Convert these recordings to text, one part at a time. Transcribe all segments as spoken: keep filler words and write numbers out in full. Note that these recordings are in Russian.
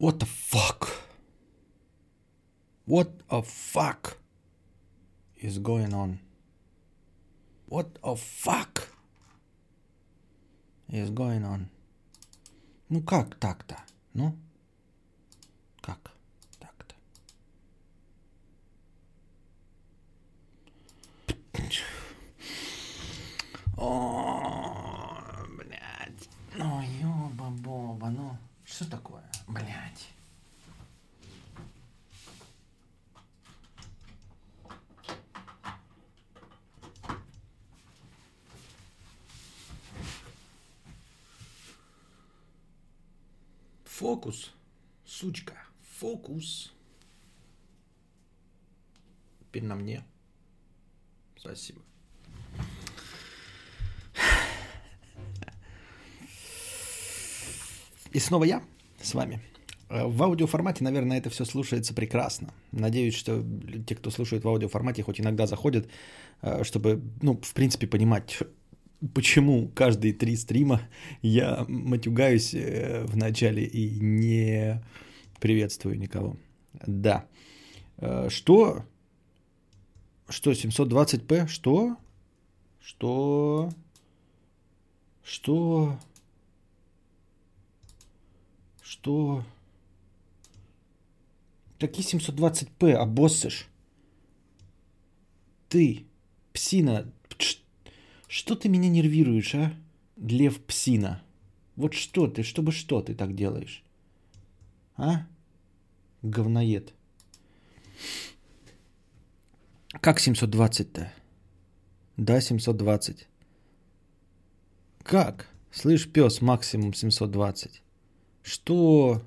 What the fuck? What a fuck is going on? What a fuck is going on? Ну как так-то? Ну? Как так-то? О, блядь. Ну, ёба-боба, ну. Что такое? Блядь. Фокус, сучка, фокус. Теперь на мне. Спасибо. И снова я с вами. В аудиоформате, наверное, это все слушается прекрасно. Надеюсь, что те, кто слушает в аудиоформате, хоть иногда заходят, чтобы, ну, в принципе, понимать, почему каждые три стрима я матюгаюсь в начале и не приветствую никого. Да. Что? Что? семьсот двадцать пэ? Что? Что? Что? Что? Какие семьсот двадцать пэ обоссышь? Ты, псина... Что ты меня нервируешь, а? Лев псина. Вот что ты, чтобы что ты так делаешь? А? Говноед. Как семьсот двадцать-то? Да, семьсот двадцать. Как? Слышь, пес, максимум семьсот двадцать. Что?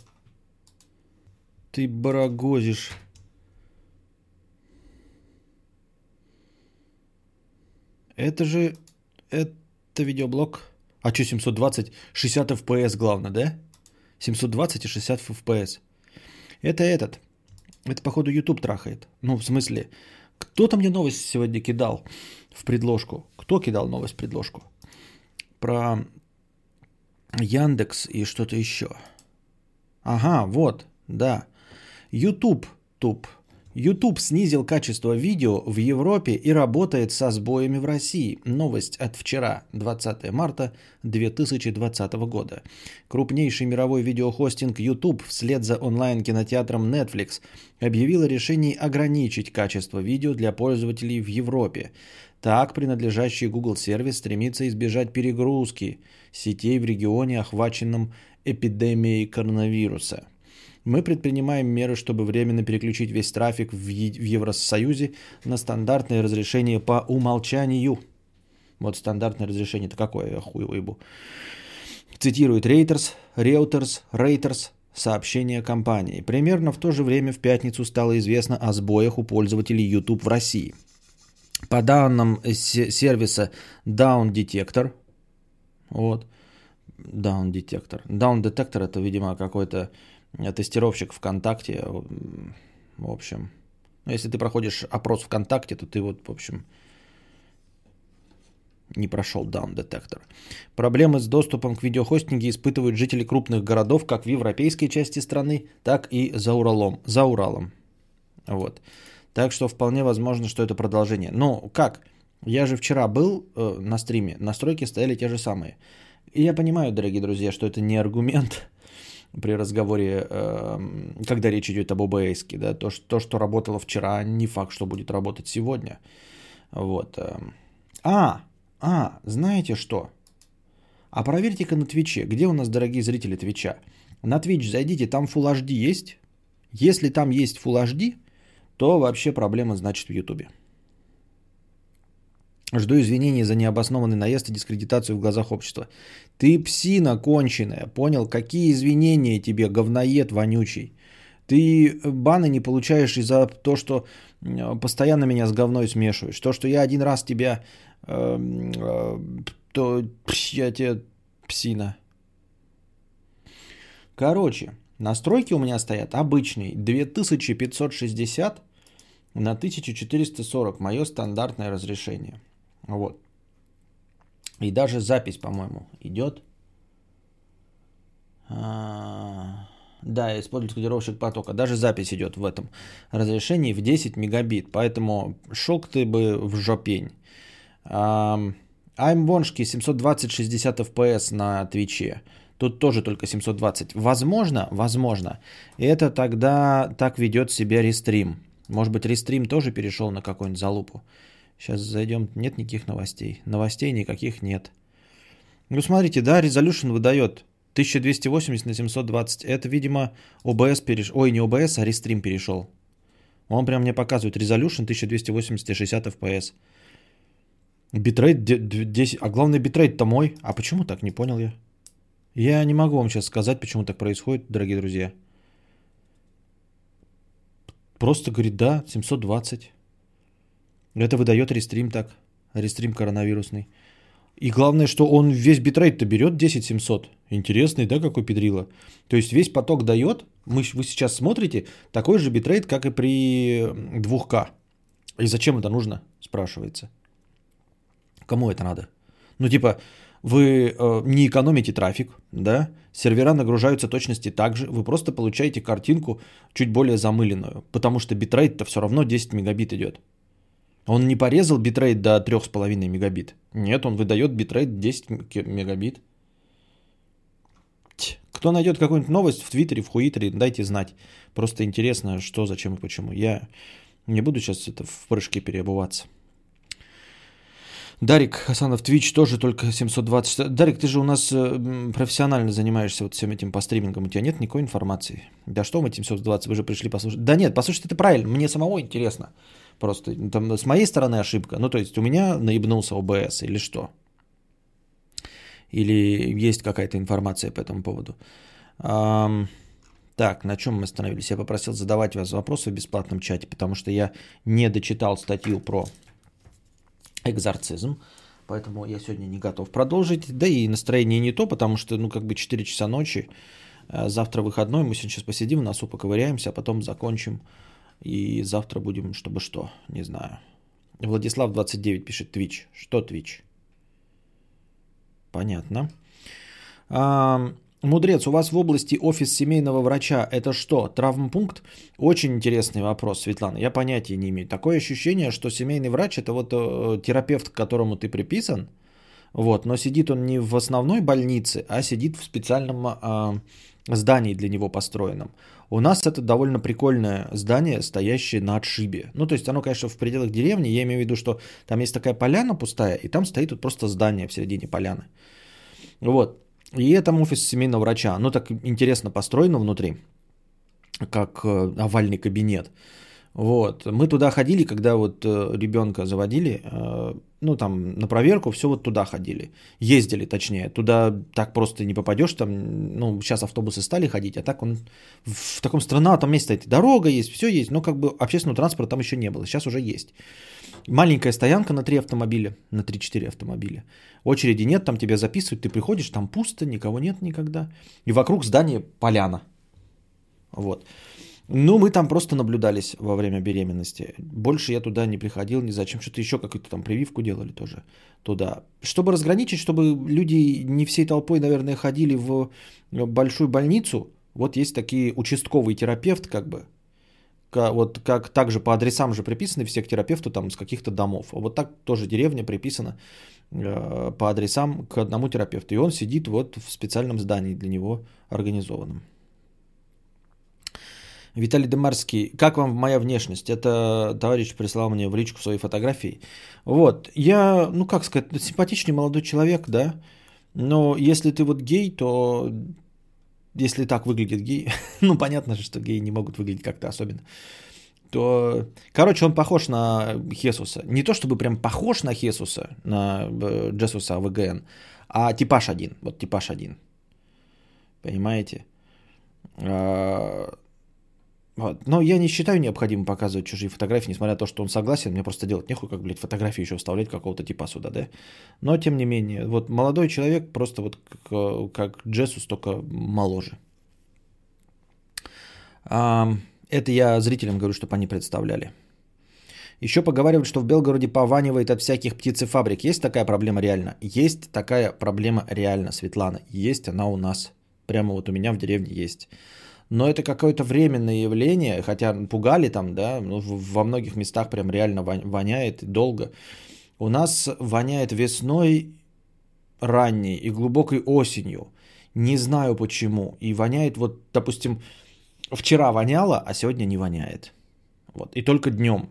Ты барагозишь. Это же... Это видеоблог. А что семьсот двадцать? шестьдесят эф пэ эс главное, да? семьсот двадцать и шестьдесят эф пэ эс. Это этот. Это, походу, YouTube трахает. Ну, в смысле, кто-то мне новость сегодня кидал в предложку. Кто кидал новость в предложку? Про Яндекс и что-то еще. Ага, вот, да. YouTube туп. YouTube снизил качество видео в Европе и работает со сбоями в России. Новость от вчера, двадцатого марта две тысячи двадцатого года. Крупнейший мировой видеохостинг YouTube вслед за онлайн-кинотеатром Netflix объявил о решении ограничить качество видео для пользователей в Европе. Так, принадлежащий Google сервис стремится избежать перегрузки сетей в регионе, охваченном эпидемией коронавируса. Мы предпринимаем меры, чтобы временно переключить весь трафик в Евросоюзе на стандартное разрешение по умолчанию. Вот стандартное разрешение-то какое, я хуй выебу. Цитирует Reuters, Reuters, Reuters, сообщение компании. Примерно в то же время в пятницу стало известно о сбоях у пользователей YouTube в России. По данным сервиса Down Detector, вот, Down Detector, Down Detector это, видимо, какой-то тестировщик ВКонтакте, в общем. Ну, если ты проходишь опрос ВКонтакте, то ты вот, в общем, не прошел Down Detector. Проблемы с доступом к видеохостингу испытывают жители крупных городов, как в европейской части страны, так и за Уралом. За Уралом. Вот. Так что вполне возможно, что это продолжение. Но как? Я же вчера был э, на стриме, настройки стояли те же самые. И я понимаю, дорогие друзья, что это не аргумент при разговоре, когда речь идет об о бэ эске, да, то, что, то, что работало вчера, не факт, что будет работать сегодня. Вот. А, а, знаете что? А проверьте-ка на Твиче. Где у нас, дорогие зрители Твича? На Твич зайдите, там Full эйч ди есть. Если там есть Full эйч ди, то вообще проблема, значит, в Ютубе. Жду извинений за необоснованный наезд и дискредитацию в глазах общества. Ты псина конченая, понял? Какие извинения тебе, говноед вонючий? Ты баны не получаешь из-за того, что постоянно меня с говной смешиваешь. То, что я один раз тебя... Э, э, то я тебе псина. Короче, настройки у меня стоят обычные. две тысячи пятьсот шестьдесят на тысячу четыреста сорок. Мое стандартное разрешение. Вот. И даже запись, по-моему, идет. А... Да, из-под декодировщик потока. Даже запись идет в этом разрешении в десять мегабит. Поэтому шелк ты бы в жопень. Аймбоншки семьсот двадцать шестьдесят эф пи эс на Твиче. Тут тоже только семьсот двадцать. Возможно, возможно. Это тогда так ведет себя рестрим. Может быть, рестрим тоже перешел на какую-нибудь залупу. Сейчас зайдем. Нет никаких новостей. Новостей никаких нет. Ну, смотрите, да, Resolution выдает тысяча двести восемьдесят на семьсот двадцать. Это, видимо, о бэ эс перешел. Ой, не о бэ эс, а рестрим перешел. Он прям мне показывает Resolution тысяча двести восемьдесят шестьдесят эф пи эс. Битрейт десять. А главное, битрейт-то мой. А почему так? Не понял я. Я не могу вам сейчас сказать, почему так происходит, дорогие друзья. Просто говорит, да, семьсот двадцать. Это выдает рестрим так. Рестрим коронавирусный. И главное, что он весь битрейт-то берет десять тысяч семьсот. Интересный, да, какой педрила. То есть весь поток дает. Мы, вы сейчас смотрите такой же битрейт, как и при два ка. И зачем это нужно, спрашивается. Кому это надо? Ну, типа, вы э, не экономите трафик, да? Сервера нагружаются точности так же. Вы просто получаете картинку чуть более замыленную. Потому что битрейт-то все равно десять мегабит идет. Он не порезал битрейт до три с половиной мегабит. Нет, он выдает битрейт десять мегабит. Кто найдет какую-нибудь новость в Твиттере, в Хуитере, дайте знать. Просто интересно, что, зачем и почему. Я не буду сейчас это в прыжке переобуваться. Дарик Хасанов, Twitch тоже только семьсот двадцать. Дарик, ты же у нас профессионально занимаешься вот всем этим по стримингам. У тебя нет никакой информации. Да что мы этим семьсот двадцать, вы же пришли послушать. Да нет, послушайте, это правильно. Мне самого интересно. Просто там с моей стороны ошибка. Ну, то есть у меня наебнулся о бэ эс или что? Или есть какая-то информация по этому поводу? Эм... Так, на чем мы остановились? Я попросил задавать вас вопросы в бесплатном чате, потому что я не дочитал статью про экзорцизм, поэтому я сегодня не готов продолжить, да и настроение не то, потому что, ну, как бы четыре часа ночи, завтра выходной, мы сейчас посидим, в носу поковыряемся, а потом закончим, и завтра будем, чтобы что, не знаю. Владислав двадцать девять пишет, Twitch, что Twitch? Понятно. А, Мудрец, у вас в области офис семейного врача, это что, травмпункт? Очень интересный вопрос, Светлана, я понятия не имею. Такое ощущение, что семейный врач это вот терапевт, к которому ты приписан, вот, но сидит он не в основной больнице, а сидит в специальном э, здании для него построенном. У нас это довольно прикольное здание, стоящее на отшибе. Ну, то есть оно, конечно, в пределах деревни, я имею в виду, что там есть такая поляна пустая, и там стоит вот просто здание в середине поляны. Вот. И это офис семейного врача. Оно так интересно построено внутри, как овальный кабинет. Вот. Мы туда ходили, когда вот ребенка заводили, ну там на проверку, все вот туда ходили. Ездили, точнее. Туда так просто не попадешь. Там, ну, сейчас автобусы стали ходить, а так он в таком странном месте стоит. Дорога есть, все есть, но как бы общественного транспорта там еще не было. Сейчас уже есть. Маленькая стоянка на три автомобиля, на три-четыре автомобиля. Очереди нет, там тебя записывают, ты приходишь, там пусто, никого нет никогда. И вокруг здания поляна. Вот. Ну, мы там просто наблюдались во время беременности. Больше я туда не приходил, ни зачем. Что-то еще какую-то там прививку делали тоже туда. Чтобы разграничить, чтобы люди не всей толпой, наверное, ходили в большую больницу. Вот есть такие участковый терапевт, как бы. Вот как также по адресам же приписаны все к терапевту там с каких-то домов. А вот так тоже деревня приписана э, по адресам к одному терапевту. И он сидит вот в специальном здании для него организованном. Виталий Демарский. Как вам моя внешность? Это товарищ прислал мне в личку свои фотографии. Вот. Я, ну как сказать, симпатичный молодой человек, да? Но если ты вот гей, то... Если так выглядит гей, ну понятно же, что геи не могут выглядеть как-то особенно, то, короче, он похож на Хесуса. Не то чтобы прям похож на Хесуса, на Джесуса ВГН, а типаж один, вот типаж один, понимаете? Вот. Но я не считаю необходимым показывать чужие фотографии, несмотря на то, что он согласен, мне просто делать нехуй, как, блядь, фотографии еще вставлять какого-то типа сюда, да? Но, тем не менее, вот молодой человек просто вот как, как Джесус, только моложе. Это я зрителям говорю, чтобы они представляли. Еще поговаривают, что в Белгороде пованивает от всяких птицефабрик. Есть такая проблема реально? Есть такая проблема реально, Светлана. Есть она у нас. Прямо вот у меня в деревне есть. но это какое-то временное явление, хотя пугали там, да, ну, во многих местах прям реально воняет долго. У нас воняет весной ранней и глубокой осенью, не знаю почему, и воняет вот, допустим, вчера воняло, а сегодня не воняет, вот, и только днем.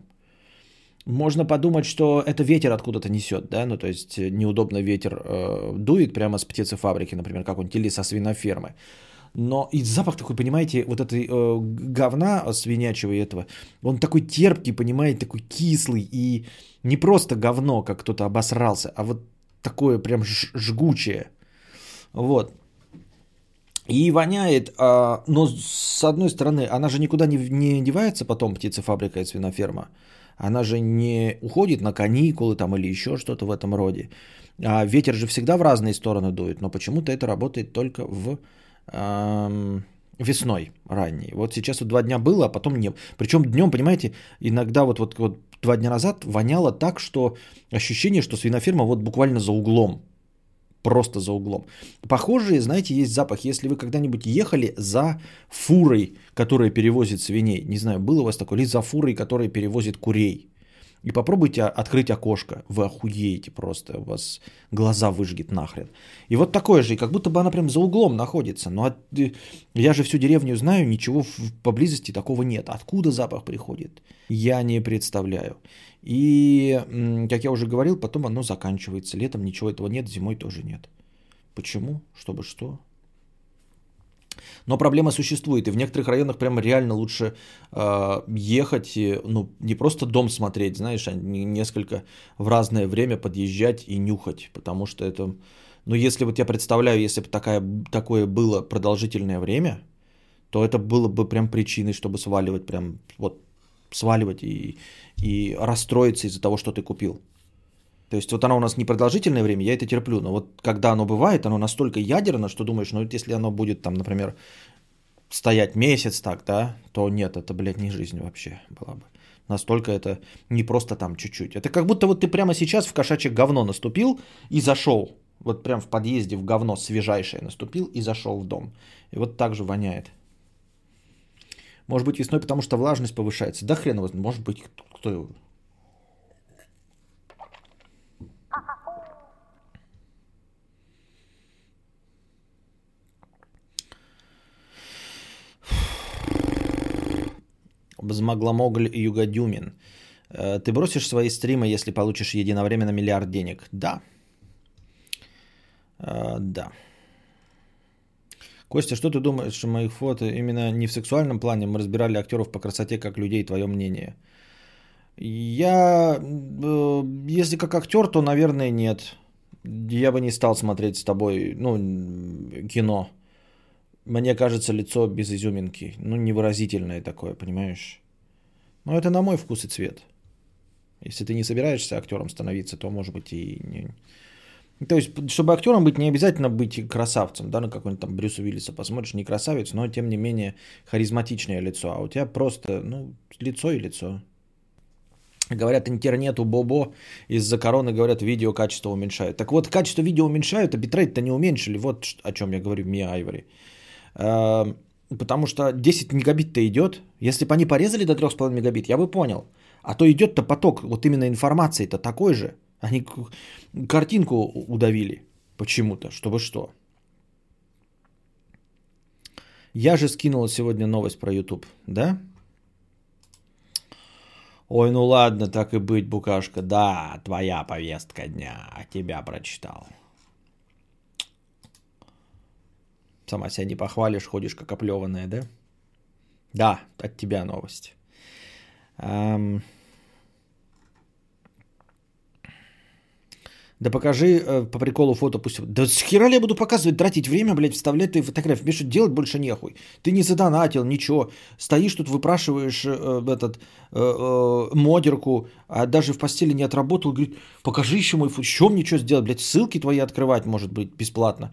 Можно подумать, что это ветер откуда-то несет, да, ну то есть неудобно ветер э, дует прямо с птицефабрики, например, какой-нибудь, или со свинофермы. Но и запах такой, понимаете, вот этой э, говна свинячего и этого, он такой терпкий, понимаете, такой кислый, и не просто говно, как кто-то обосрался, а вот такое прям ж- жгучее, вот. И воняет, а, но с одной стороны, она же никуда не, не девается потом, птицефабрика и свиноферма. Она же не уходит на каникулы там, или еще что-то в этом роде. А ветер же всегда в разные стороны дует, но почему-то это работает только в, эм, весной ранней. Вот сейчас вот два дня было, а потом не. Причем днем, понимаете, иногда вот, вот, вот два дня назад воняло так, что ощущение, что свиноферма вот буквально за углом. Просто за углом. Похожие, знаете, есть запах. Если вы когда-нибудь ехали за фурой, которая перевозит свиней. Не знаю, было у вас такое. Или за фурой, которая перевозит курей. И попробуйте открыть окошко. Вы охуеете просто. У вас глаза выжгет нахрен. И вот такое же. И как будто бы она прям за углом находится. Но от... я же всю деревню знаю. Ничего поблизости такого нет. Откуда запах приходит? Я не представляю. И, как я уже говорил, потом оно заканчивается. Летом ничего этого нет, зимой тоже нет. Почему? Чтобы что? Но проблема существует. И в некоторых районах прям реально лучше э, ехать. И, ну, не просто дом смотреть, знаешь, а несколько в разное время подъезжать и нюхать. Потому что это... Ну, если вот я представляю, если бы такая, такое было продолжительное время, то это было бы прям причиной, чтобы сваливать прям вот... сваливать и, и расстроиться из-за того, что ты купил. То есть вот оно у нас не продолжительное время, я это терплю, но вот когда оно бывает, оно настолько ядерно, что думаешь, ну если оно будет там, например, стоять месяц так, да, то нет, это, блядь, не жизнь вообще была бы. Настолько это не просто там чуть-чуть. Это как будто вот ты прямо сейчас в кошачье говно наступил и зашел. Вот прям в подъезде в говно свежайшее наступил и зашел в дом. И вот так же воняет. Может быть, весной, потому что влажность повышается. Да хрен его, может быть, кто его... Взмогла-могль Югодюмин. Ты бросишь свои стримы, если получишь единовременно миллиард денег? Да. Да. Костя, что ты думаешь о моих фото? Именно не в сексуальном плане, мы разбирали актеров по красоте, как людей, твое мнение. Я, если как актер, то, наверное, нет. Я бы не стал смотреть с тобой, ну, кино. Мне кажется, лицо без изюминки. Ну, невыразительное такое, понимаешь? Но это на мой вкус и цвет. Если ты не собираешься актером становиться, то, может быть, и... То есть, чтобы актером быть, не обязательно быть красавцем, да, на какой-нибудь там Брюса Уиллиса посмотришь, не красавец, но, тем не менее, харизматичное лицо, а у тебя просто, ну, лицо и лицо. Говорят, интернету бобо, из-за короны, говорят, видео качество уменьшают. Так вот, качество видео уменьшают, а битрейт-то не уменьшили, вот о чем я говорю в Mia Ivory. Потому что десять мегабит-то идет, если бы они порезали до три с половиной мегабит, я бы понял, а то идет-то поток, вот именно информации-то такой же. Они картинку удавили почему-то, чтобы что. Я же скинул сегодня новость про YouTube, да? Ой, ну ладно, так и быть, Букашка. Да, твоя повестка дня, а тебя прочитал. Сама себя не похвалишь, ходишь как оплеванная, да? Да, от тебя новость. Эм... Да покажи э, по приколу фото, пусть... Да с хера ли я буду показывать, тратить время, блядь, вставлять твои фотографии? Мне что, делать больше нехуй? Ты не задонатил, ничего. Стоишь тут, выпрашиваешь э, этот, э, э, модерку, а даже в постели не отработал. Говорит, покажи еще мой фото. Что мне что сделать, блядь? Ссылки твои открывать, может быть, бесплатно.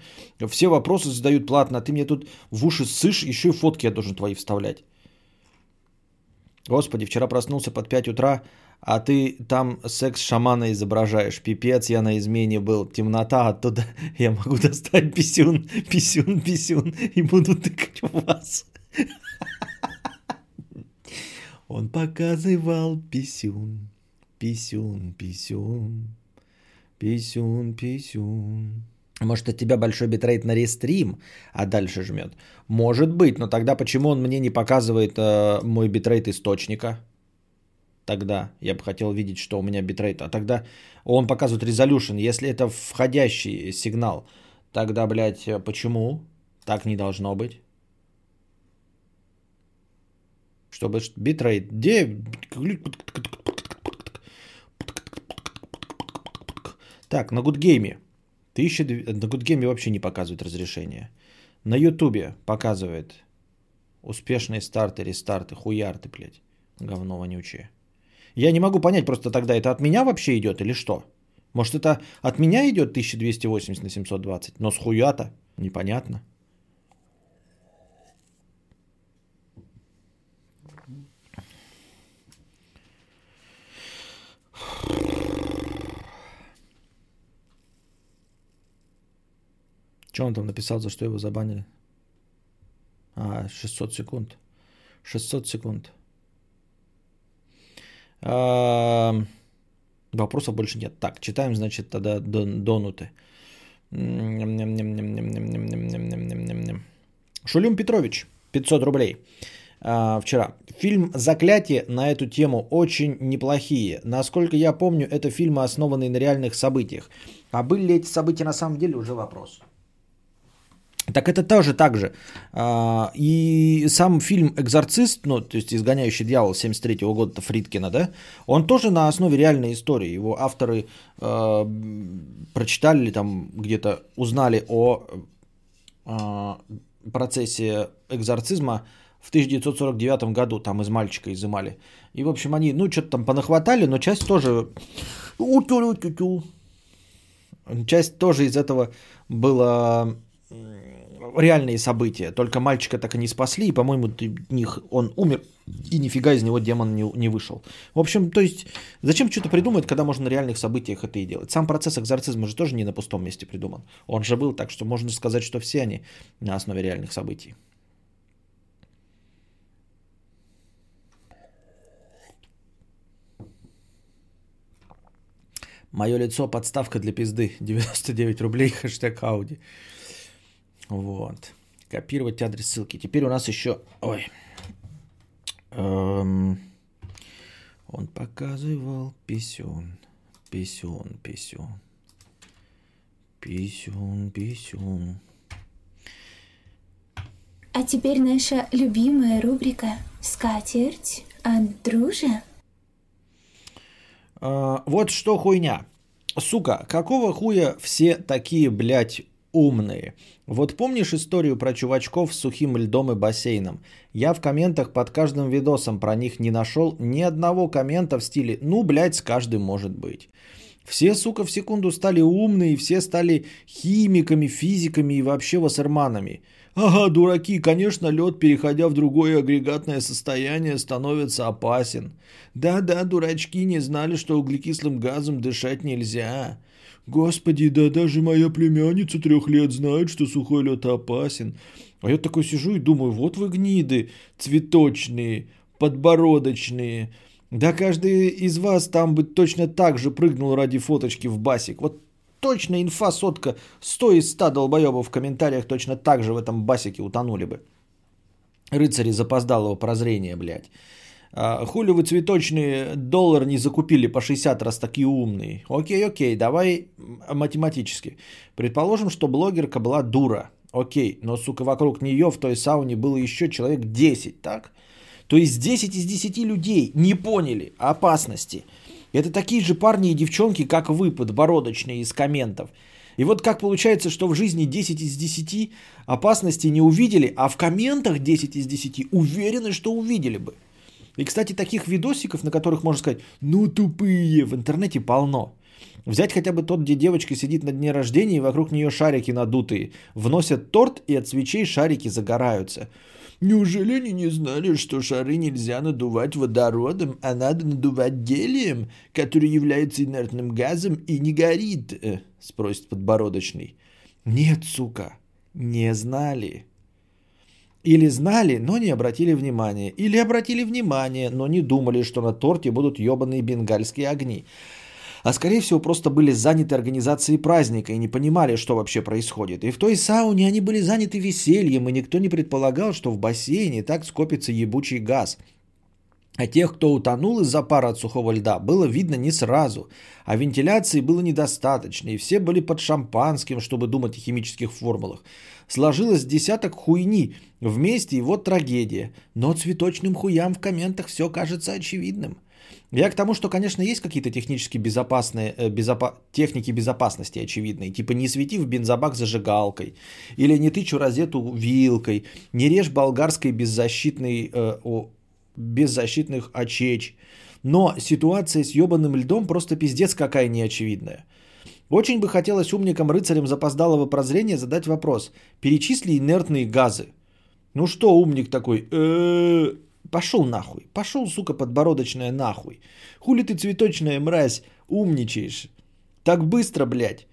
Все вопросы задают платно, а ты мне тут в уши ссышь, еще и фотки я должен твои вставлять. Господи, вчера проснулся под пять утра, а ты там секс-шамана изображаешь. Пипец, я на измене был. Темнота, оттуда я могу достать писюн, писюн, писюн и буду тыкать в вас. Он показывал писюн, писюн, писюн, писюн, писюн. Может, от тебя большой битрейт на рестрим, а дальше жмет. Может быть, но тогда почему он мне не показывает э, мой битрейт источника? Тогда я бы хотел видеть, что у меня битрейт. А тогда он показывает resolution. Если это входящий сигнал, тогда, блядь, почему? Так не должно быть. Чтобы битрейт... Где... Так, на Гудгейме. тысяча... На Гудгейме вообще не показывает разрешение. На Ютубе показывает успешные старты, рестарты, хуярты, блядь. Говно вонючее. Я не могу понять, просто тогда это от меня вообще идет или что? Может, это от меня идет тысяча двести восемьдесят на семьсот двадцать, но с хуя-то непонятно. Что он там написал, за что его забанили? А, шестьсот секунд. шестьсот секунд. А, вопросов больше нет. Так, читаем, значит, тогда дон, донуты. Шулюм Петрович, пятьсот рублей. А, вчера. Фильм «Заклятие» на эту тему очень неплохие. Насколько я помню, это фильмы, основанные на реальных событиях. А были ли эти события на самом деле, уже вопрос. Так это тоже так же. И сам фильм «Экзорцист», ну, то есть «Изгоняющий дьявол» семьдесят третьего года Фридкина, да, он тоже на основе реальной истории. Его авторы э, прочитали там где-то, узнали о э, процессе экзорцизма в тысяча девятьсот сорок девятом году, там из мальчика изымали. И, в общем, они, ну, что-то там понахватали, но часть тоже... Часть тоже из этого была... реальные события, только мальчика так и не спасли, и, по-моему, них он умер, и нифига из него демон не, не вышел. В общем, то есть, зачем что-то придумывать, когда можно на реальных событиях это и делать? Сам процесс экзорцизма же тоже не на пустом месте придуман. Он же был, так что можно сказать, что все они на основе реальных событий. Мое лицо, подставка для пизды, девяносто девять рублей, хэштег Ауди. Вот. Копировать адрес ссылки. Теперь у нас еще... Ой. Эм... Он показывал писюн. Писюн, писюн. Писюн, писюн. А теперь наша любимая рубрика «Скатерть Андрюша». Э, вот что хуйня. Сука, какого хуя все такие, блядь, умные. Вот помнишь историю про чувачков с сухим льдом и бассейном? Я в комментах под каждым видосом про них не нашел ни одного коммента в стиле «ну, блядь, с каждым может быть». Все, сука, в секунду стали умные, все стали химиками, физиками и вообще вассерманами. Ага, дураки, конечно, лед, переходя в другое агрегатное состояние, становится опасен. Да-да, дурачки не знали, что углекислым газом дышать нельзя. Господи, да даже моя племянница трех лет знает, что сухой лед опасен. А я такой сижу и думаю, вот вы гниды цветочные, подбородочные. Да каждый из вас там бы точно так же прыгнул ради фоточки в басик. Вот точно инфа сотка, сто из ста долбоебов в комментариях точно так же в этом басике утонули бы. Рыцари запоздалого прозрения, блядь. Хули вы цветочные доллар не закупили по шестьдесят, раз такие умные? Окей, окей, давай математически. Предположим, что блогерка была дура. Окей, но, сука, вокруг нее в той сауне было еще человек десять, так? То есть десять из десяти людей не поняли опасности. Это такие же парни и девчонки, как вы, подбородочные из комментов. И вот как получается, что в жизни десять из десяти опасности не увидели, а в комментах десять из десяти уверены, что увидели бы. И, кстати, таких видосиков, на которых можно сказать, ну тупые, в интернете полно. Взять хотя бы тот, где девочка сидит на дне рождения, и вокруг нее шарики надутые. Вносят торт, и от свечей шарики загораются. Неужели они не знали, что шары нельзя надувать водородом, а надо надувать гелием, который является инертным газом и не горит? Э, спросит подбородочный. Нет, сука, не знали. Или знали, но не обратили внимания. Или обратили внимание, но не думали, что на торте будут ёбаные бенгальские огни. А скорее всего просто были заняты организацией праздника и не понимали, что вообще происходит. И в той сауне они были заняты весельем, и никто не предполагал, что в бассейне так скопится ебучий газ. А тех, кто утонул из-за пара от сухого льда, было видно не сразу, а вентиляции было недостаточно, и все были под шампанским, чтобы думать о химических формулах. Сложилось десяток хуйни вместе, и вот трагедия. Но цветочным хуям в комментах все кажется очевидным. Я к тому, что, конечно, есть какие-то технически безопасные, безопа... техники безопасности очевидные, типа не свети в бензобак зажигалкой, или не тычу розету вилкой, не режь болгарской беззащитной, э, о, беззащитных очеч. Но ситуация с ёбаным льдом просто пиздец какая неочевидная. Очень бы хотелось умникам-рыцарям запоздалого прозрения задать вопрос. Перечисли инертные газы. Ну что умник такой... Пошел нахуй, пошел, сука, подбородочная нахуй. Хули ты, цветочная мразь, умничаешь? Так быстро, блядь.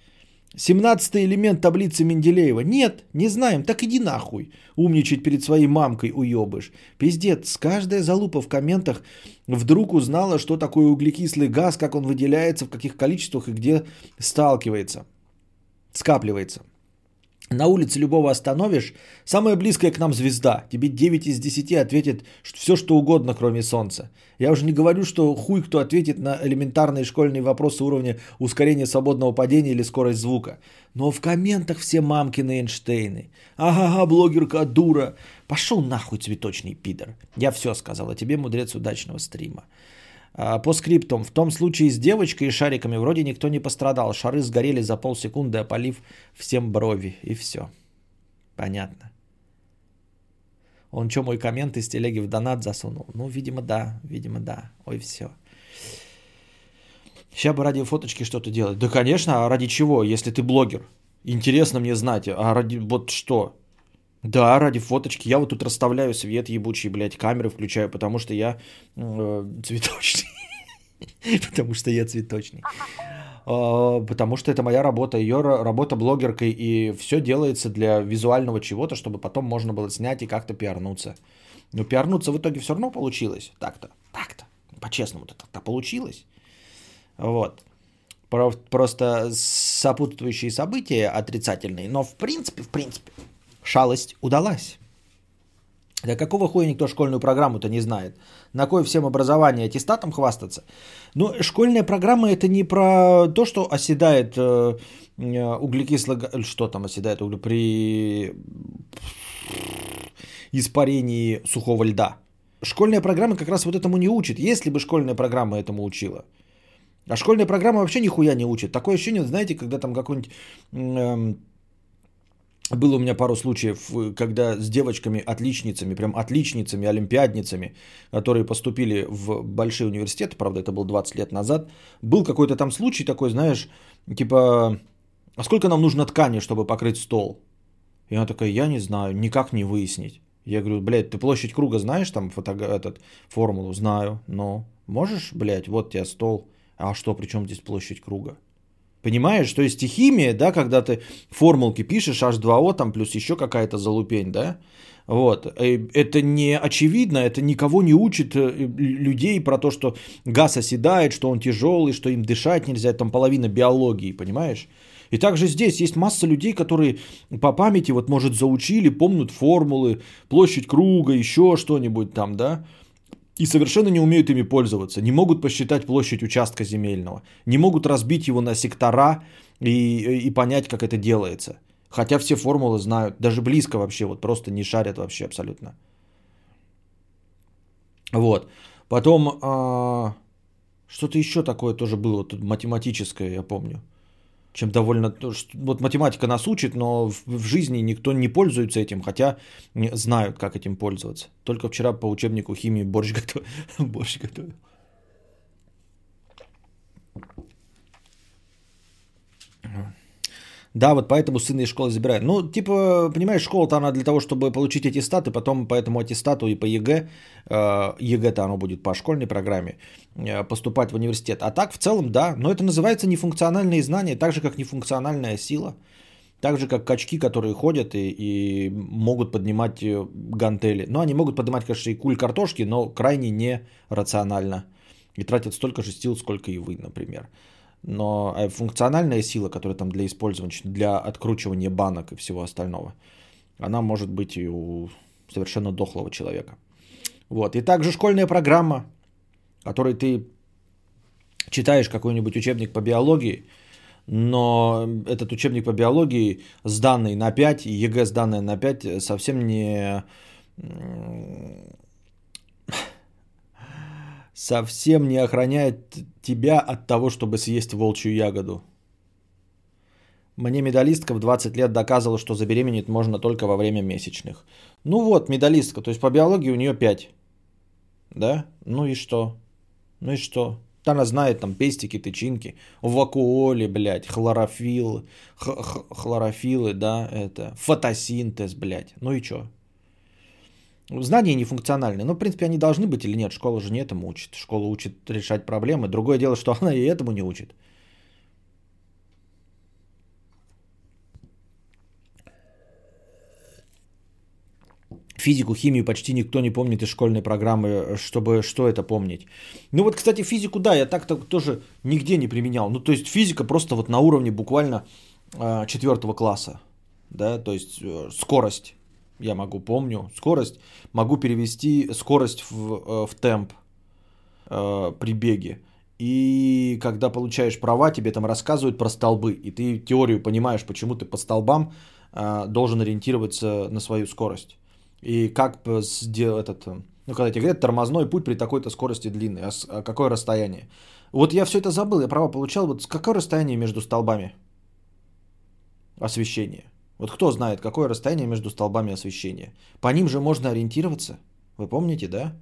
семнадцатый элемент таблицы Менделеева. Нет, не знаем, так иди нахуй. Умничать перед своей мамкой уебыш. Пиздец, каждая залупа в комментах вдруг узнала, что такое углекислый газ, как он выделяется, в каких количествах и где сталкивается, скапливается. На улице любого остановишь, самая близкая к нам звезда. Тебе девять из десяти ответит все, что угодно, кроме солнца. Я уже не говорю, что хуй кто ответит на элементарные школьные вопросы уровня ускорения свободного падения или скорость звука. Но в комментах все мамкины Эйнштейны. Ага, блогерка, дура. Пошел нахуй, цветочный пидор. Я все сказал, а тебе, мудрец, удачного стрима. По скриптам. В том случае с девочкой и шариками вроде никто не пострадал. Шары сгорели за полсекунды, опалив всем брови. И все. Понятно. Он что, мой коммент из телеги в донат засунул? Ну, видимо, да. Видимо, да. Ой, все. Сейчас бы ради фоточки что-то делать. Да, конечно. А ради чего, если ты блогер? Интересно мне знать. А ради вот что? Да, ради фоточки. Я вот тут расставляю свет ебучий, блядь, камеры включаю, потому что я э, цветочный. Потому что я цветочный. Потому что это моя работа. Ее работа блогеркой. И все делается для визуального чего-то, чтобы потом можно было снять и как-то пиарнуться. Но пиарнуться в итоге все равно получилось. Так-то, так-то. По-честному, так-то получилось. Вот. Просто сопутствующие события отрицательные. Но в принципе, в принципе... шалость удалась. Да какого хуя никто школьную программу-то не знает? На кое всем образование аттестатом хвастаться? Но школьная программа это не про то, что оседает э, углекислый... Что там оседает углекислый... при испарении сухого льда. Школьная программа как раз вот этому не учит. Если бы школьная программа этому учила. А школьная программа вообще нихуя не учит. Такое ощущение, знаете, когда там какой-нибудь... Э, Было у меня пару случаев, когда с девочками-отличницами, прям отличницами, олимпиадницами, которые поступили в большие университеты, правда, это было двадцать лет назад, был какой-то там случай такой, знаешь, типа, а сколько нам нужно ткани, чтобы покрыть стол? И она такая, я не знаю, никак не выяснить. Я говорю, блядь, ты площадь круга знаешь, там, фото... этот, формулу? Знаю, но можешь, блядь, вот тебе стол, а что, при чем здесь площадь круга? Понимаешь, то есть и химия, да, когда ты формулки пишешь, эйч два о, там плюс еще какая-то залупень, да, вот, это не очевидно, это никого не учит людей про то, что газ оседает, что он тяжелый, что им дышать нельзя, там половина биологии, понимаешь, и также здесь есть масса людей, которые по памяти, вот, может, заучили, помнят формулы, площадь круга, еще что-нибудь там, да, и совершенно не умеют ими пользоваться, не могут посчитать площадь участка земельного, не могут разбить его на сектора и, и понять, как это делается. Хотя все формулы знают, даже близко вообще, вот просто не шарят вообще абсолютно. Вот. Потом а, что-то еще такое тоже было, вот, математическое, я помню. Чем довольно... Вот математика нас учит, но в жизни никто не пользуется этим, хотя знают, как этим пользоваться. Только вчера по учебнику химии борщ готовил. Борщ готовил. Да, вот поэтому сына из школы забирают. Ну, типа, понимаешь, школа-то она для того, чтобы получить аттестат, и потом по этому аттестату и по ЕГЭ, ЕГЭ-то оно будет по школьной программе, поступать в университет. А так, в целом, да, но это называется нефункциональные знания, так же, как нефункциональная сила. Так же, как качки, которые ходят и, и могут поднимать гантели. Но они могут поднимать, конечно, и куль картошки, но крайне нерационально. И тратят столько же сил, сколько и вы, например. Но функциональная сила, которая там для использования, для откручивания банок и всего остального, она может быть и у совершенно дохлого человека. Вот. И также школьная программа, которой ты читаешь какой-нибудь учебник по биологии, но этот учебник по биологии сданный на пять, ЕГЭ сданное на пять, совсем не... совсем не охраняет тебя от того, чтобы съесть волчью ягоду. Мне медалистка в двадцать лет доказывала, что забеременеть можно только во время месячных. Ну вот, медалистка, то есть по биологии у нее пять. Да? Ну и что? Ну и что? Она знает там пестики, тычинки, вакуоли, блядь, хлорофилы, х- х- хлорофилы, да, это, фотосинтез, блядь. Ну и что? Знания не функциональны, но в принципе они должны быть или нет, школа же не этому учит, школа учит решать проблемы, другое дело, что она и этому не учит. Физику, химию почти никто не помнит из школьной программы, чтобы что это помнить. Ну вот, кстати, физику, да, я так-то тоже нигде не применял, ну то есть физика просто вот на уровне буквально четвертого класса, да, то есть скорость. Я могу, помню, скорость, могу перевести скорость в, в темп э, при беге. И когда получаешь права, тебе там рассказывают про столбы, и ты теорию понимаешь, почему ты по столбам э, должен ориентироваться на свою скорость. И как сделать этот, ну когда тебе говорят, тормозной путь при такой-то скорости длинный, а, с, а какое расстояние? Вот я все это забыл, я права получал, вот какое расстояние между столбами освещения? Вот кто знает, какое расстояние между столбами освещения? По ним же можно ориентироваться. Вы помните, да?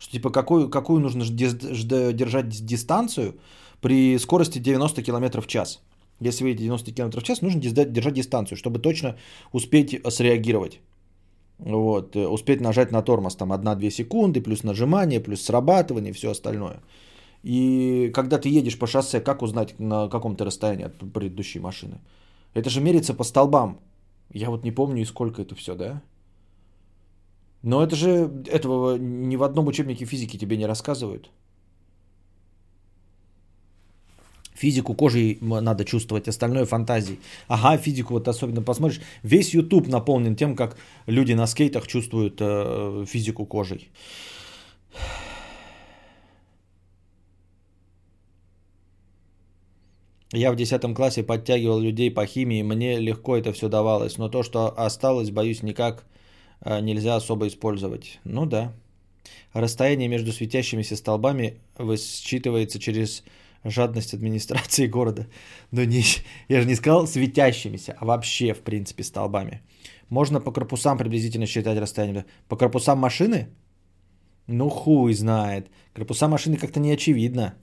Что типа какую, какую нужно держать дистанцию при скорости девяносто километров в час. Если вы едете девяносто километров в час, нужно держать дистанцию, чтобы точно успеть среагировать. Вот. Успеть нажать на тормоз там одна-две секунды, плюс нажимание, плюс срабатывание и все остальное. И когда ты едешь по шоссе, как узнать, на каком ты расстоянии от предыдущей машины? Это же мерится по столбам. Я вот не помню, и сколько это все, да? Но это же, этого ни в одном учебнике физики тебе не рассказывают. Физику кожей надо чувствовать, остальное фантазии. Ага, физику вот особенно посмотришь. Весь YouTube наполнен тем, как люди на скейтах чувствуют э, физику кожей. Я в десятом классе подтягивал людей по химии, мне легко это все давалось, но то, что осталось, боюсь, никак нельзя особо использовать. Ну да. Расстояние между светящимися столбами высчитывается через жадность администрации города. Но не, я же не сказал светящимися, а вообще, в принципе, столбами. Можно по корпусам приблизительно считать расстояние. По корпусам машины? Ну хуй знает. Корпуса машины как-то не очевидно.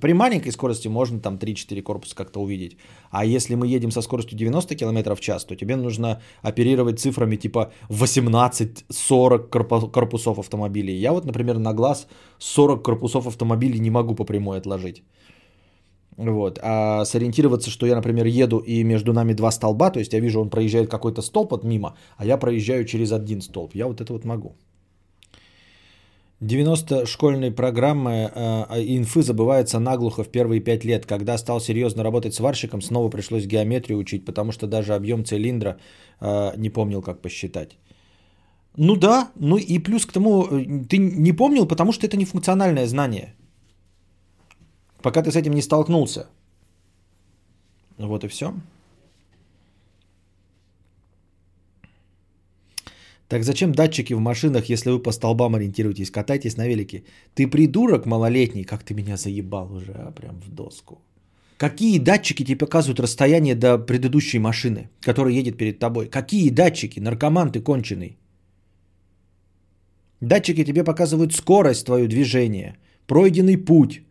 При маленькой скорости можно там три-четыре корпуса как-то увидеть. А если мы едем со скоростью девяносто километров в час, то тебе нужно оперировать цифрами типа восемнадцать-сорок корпусов автомобилей. Я вот, например, на глаз сорок корпусов автомобилей не могу по прямой отложить. Вот. А сориентироваться, что я, например, еду и между нами два столба, то есть я вижу, он проезжает какой-то столб вот мимо, а я проезжаю через один столб. Я вот это вот могу. девяносто школьной программы э, инфы забывается наглухо в первые пять лет. Когда стал серьезно работать сварщиком, снова пришлось геометрию учить, потому что даже объем цилиндра э, не помнил, как посчитать. Ну да, ну и плюс к тому, ты не помнил, потому что это не функциональное знание. Пока ты с этим не столкнулся. Вот и все. Так зачем датчики в машинах, если вы по столбам ориентируетесь, катайтесь на велике? Ты придурок малолетний, как ты меня заебал уже, а прям в доску. Какие датчики тебе показывают расстояние до предыдущей машины, которая едет перед тобой? Какие датчики, наркоман ты конченый? Датчики тебе показывают скорость твоего движения, пройденный путь.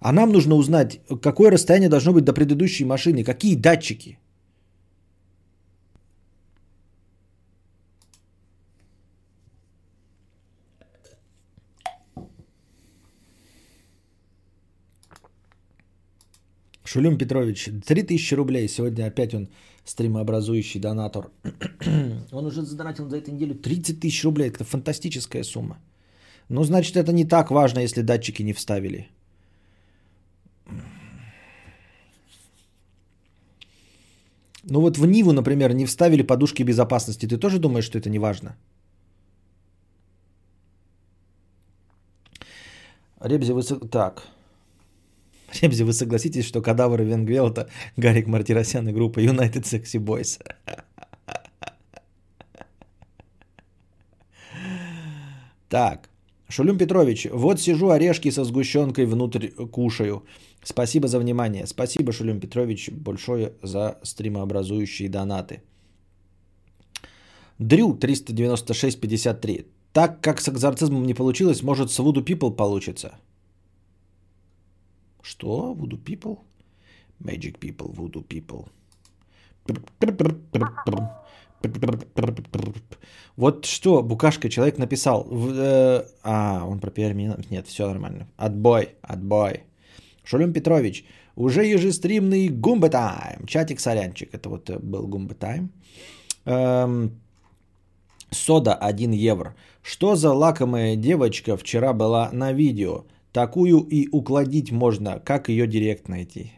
А нам нужно узнать, какое расстояние должно быть до предыдущей машины, какие датчики? Шулюм Петрович, три тысячи рублей. Сегодня опять он стримообразующий донатор. Он уже задонатил за эту неделю тридцать тысяч рублей. Это фантастическая сумма. Ну, значит, это не так важно, если датчики не вставили. Ну вот в Ниву, например, не вставили подушки безопасности. Ты тоже думаешь, что это не важно? Ребзи, вы... Так. Ребзи, вы согласитесь, что кадавры Венгвелта, Гарик Мартиросян и группа United Sexy Boys? Так. Шулюм Петрович, вот сижу, орешки со сгущенкой внутрь кушаю. Спасибо за внимание. Спасибо, Шулюм Петрович, большое за стримообразующие донаты. Дрю, триста девяносто шесть пятьдесят три. Так как с экзорцизмом не получилось, может с Voodoo People получится? Что? Voodoo People? Magic People, Voodoo People. Вот что, Букашка, человек написал. Э, а, он про пиар-меня. Нет, все нормально. Отбой, отбой. Шулюм Петрович, уже ежестримный гумбатайм. Чатик сорянчик. Это вот был гумбатайм. Эм, сода один евро. Что за лакомая девочка вчера была на видео? Такую и укладить можно. Как ее директ найти?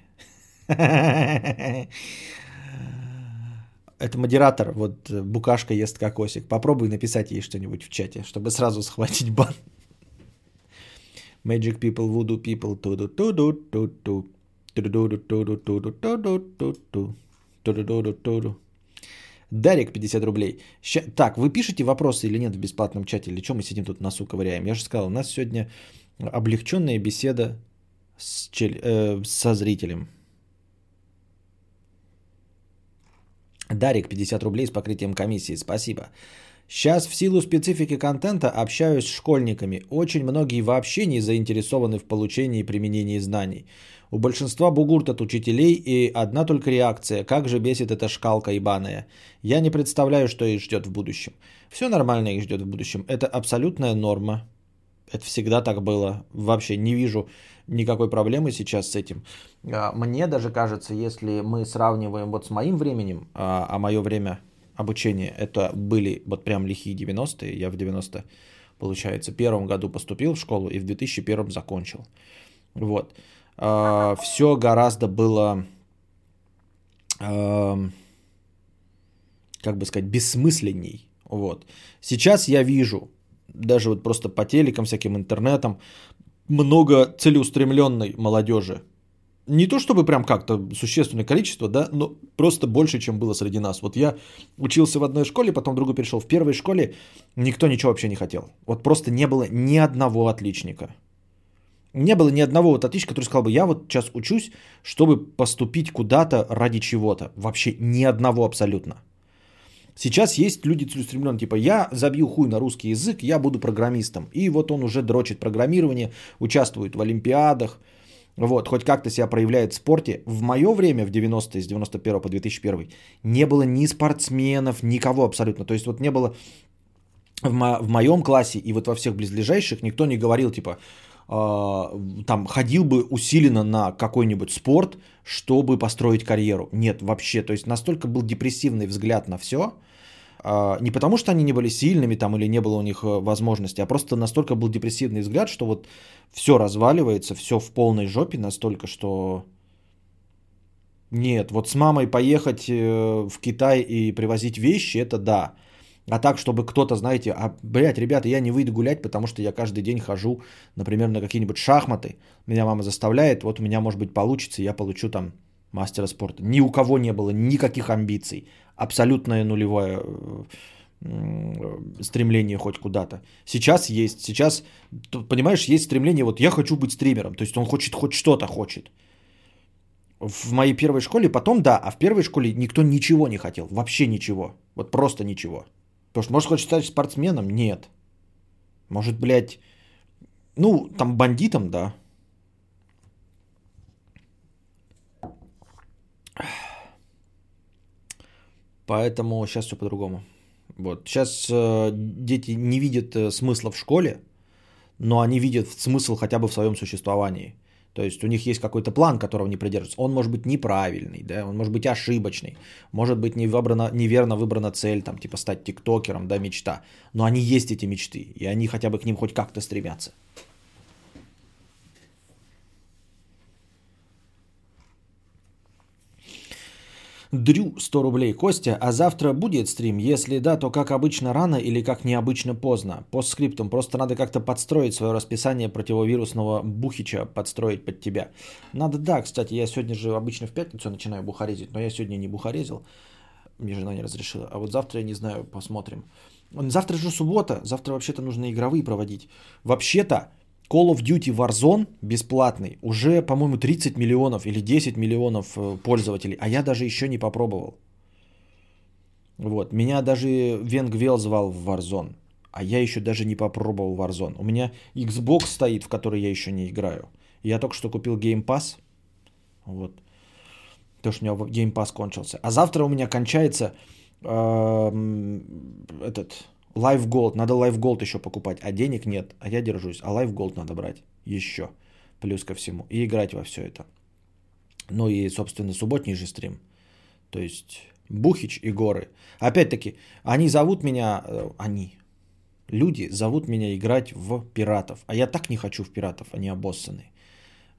Это модератор, вот Букашка ест кокосик. Попробуй написать ей что-нибудь в чате, чтобы сразу схватить бан. Magic people, voodoo people, ту-ду-ту-ду-ту-ту, ту-ду-ту-ду-ту-ту-ту-ту-ту-ту, ту-ду-ту-ту-ту-ту. Дарик, пятьдесят рублей. Ща... Так, вы пишете вопросы или нет в бесплатном чате, или что мы сидим тут носу ковыряем? Я же сказал, у нас сегодня облегченная беседа с чел... э, со зрителем. Дарик, пятьдесят рублей с покрытием комиссии. Спасибо. Сейчас в силу специфики контента общаюсь с школьниками. Очень многие вообще не заинтересованы в получении и применении знаний. У большинства бугурт от учителей и одна только реакция. Как же бесит эта шкалка ебаная. Я не представляю, что их ждет в будущем. Все нормально их ждет в будущем. Это абсолютная норма. Это всегда так было. Вообще не вижу никакой проблемы сейчас с этим. Мне даже кажется, если мы сравниваем вот с моим временем, а мое время обучения, это были вот прям лихие девяностые. Я в девяносто, получается, первом году поступил в школу и в две тысячи первом закончил. Вот. Все гораздо было, как бы сказать, бессмысленней. Вот. Сейчас я вижу... Даже вот просто по телекам, всяким интернетам, много целеустремленной молодежи. Не то чтобы прям как-то существенное количество, да, но просто больше, чем было среди нас. Вот я учился в одной школе, потом в другую перешел. В первой школе никто ничего вообще не хотел. Вот просто не было ни одного отличника. Не было ни одного вот отличника, который сказал бы, я вот сейчас учусь, чтобы поступить куда-то ради чего-то. Вообще ни одного абсолютно. Сейчас есть люди целеустремленные, типа я забью хуй на русский язык, я буду программистом. И вот он уже дрочит программирование, участвует в олимпиадах, вот, хоть как-то себя проявляет в спорте. В мое время, в девяностые, с девяносто первого по две тысячи первый, не было ни спортсменов, никого абсолютно. То есть вот не было в, мо- в моем классе и вот во всех близлежащих никто не говорил, типа, э- там, ходил бы усиленно на какой-нибудь спорт, чтобы построить карьеру. Нет, вообще. То есть настолько был депрессивный взгляд на все. Не потому, что они не были сильными там или не было у них возможности, а просто настолько был депрессивный взгляд, что вот все разваливается, все в полной жопе настолько, что... Нет, вот с мамой поехать в Китай и привозить вещи, это да. А так, чтобы кто-то, знаете, а, блядь, ребята, я не выйду гулять, потому что я каждый день хожу, например, на какие-нибудь шахматы. Меня мама заставляет, вот у меня, может быть, получится, я получу там мастера спорта. Ни у кого не было никаких амбиций. Абсолютное нулевое стремление хоть куда-то. Сейчас есть, сейчас, понимаешь, есть стремление, вот я хочу быть стримером. То есть он хочет, хоть что-то хочет. В моей первой школе потом, да, а в первой школе никто ничего не хотел. Вообще ничего. Вот просто ничего. Потому что, может, хочешь стать спортсменом? Нет. Может, блядь, ну, там, бандитом, да. Поэтому сейчас все по-другому. Вот. Сейчас э, дети не видят э, смысла в школе, но они видят смысл хотя бы в своем существовании. То есть у них есть какой-то план, которого не придерживаются. Он может быть неправильный, да? Он может быть ошибочный, может быть не выбрана, неверно выбрана цель, там, типа стать тиктокером, да, мечта. Но они есть эти мечты, и они хотя бы к ним хоть как-то стремятся. Дрю, сто рублей. Костя, а завтра будет стрим? Если да, то как обычно рано или как необычно поздно? Постскриптум. Просто надо как-то подстроить свое расписание противовирусного бухича, подстроить под тебя. Надо, да, кстати, я сегодня же обычно в пятницу начинаю бухарезить, но я сегодня не бухарезил. Мне жена не разрешила. А вот завтра, я не знаю, посмотрим. Завтра же суббота. Завтра вообще-то нужно игровые проводить. Вообще-то Call of Duty Warzone бесплатный. Уже, по-моему, тридцать миллионов или десять миллионов пользователей. А я даже еще не попробовал. Вот. Меня даже Венгвел звал в Warzone. А я еще даже не попробовал Warzone. У меня Xbox стоит, в который я еще не играю. Я только что купил Game Pass. Вот. Потому что у меня Game Pass кончился. А завтра у меня кончается этот... Life Gold, надо Life Gold еще покупать, а денег нет, а я держусь, а Life Gold надо брать еще, плюс ко всему, и играть во все это. Ну и, собственно, субботний же стрим, то есть Бухич и Горы. Опять-таки, они зовут меня, они, люди зовут меня играть в пиратов, а я так не хочу в пиратов, они обоссаны.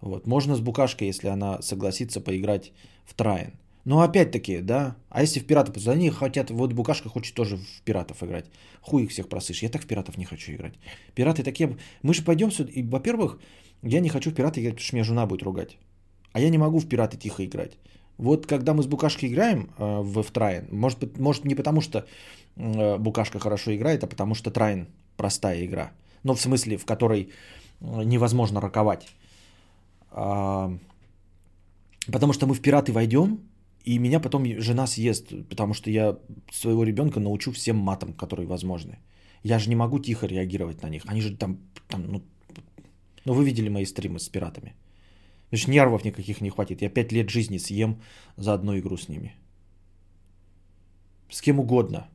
Вот. Можно с Букашкой, если она согласится поиграть в Траин. Но опять-таки, да, а если в пиратов, то они хотят, вот Букашка хочет тоже в пиратов играть. Хуй их всех просышь, я так в пиратов не хочу играть. Пираты такие, мы же пойдем сюда, и, во-первых, я не хочу в пираты играть, потому что меня жена будет ругать. А я не могу в пираты тихо играть. Вот когда мы с Букашкой играем э, в Траин, может, может не потому что э, Букашка хорошо играет, а потому что Траин простая игра. Но в смысле, в которой невозможно раковать. А, потому что мы в пираты войдем, и меня потом жена съест, потому что я своего ребенка научу всем матам, которые возможны. Я же не могу тихо реагировать на них. Они же там, там ну... ну, вы видели мои стримы с пиратами. Значит, нервов никаких не хватит. Я пять лет жизни съем за одну игру с ними. С кем угодно.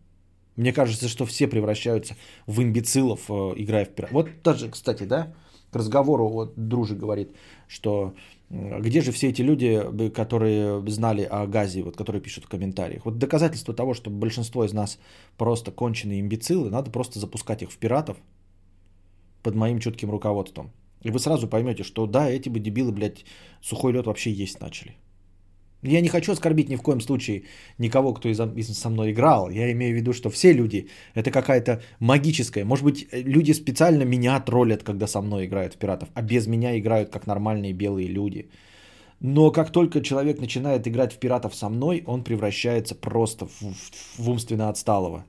Мне кажется, что все превращаются в имбецилов, играя в пиратов. Вот даже, кстати, да, к разговору, вот Дружи говорит, что... Где же все эти люди, которые знали о газе, вот, которые пишут в комментариях? Вот доказательство того, что большинство из нас просто конченые имбецилы, надо просто запускать их в пиратов под моим чутким руководством. И вы сразу поймете, что да, эти бы дебилы, блядь, сухой лед вообще есть начали. Я не хочу оскорбить ни в коем случае никого, кто со мной играл. Я имею в виду, что все люди – это какая-то магическая. Может быть, люди специально меня троллят, когда со мной играют в пиратов, а без меня играют как нормальные белые люди. Но как только человек начинает играть в пиратов со мной, он превращается просто в, в, в умственно отсталого.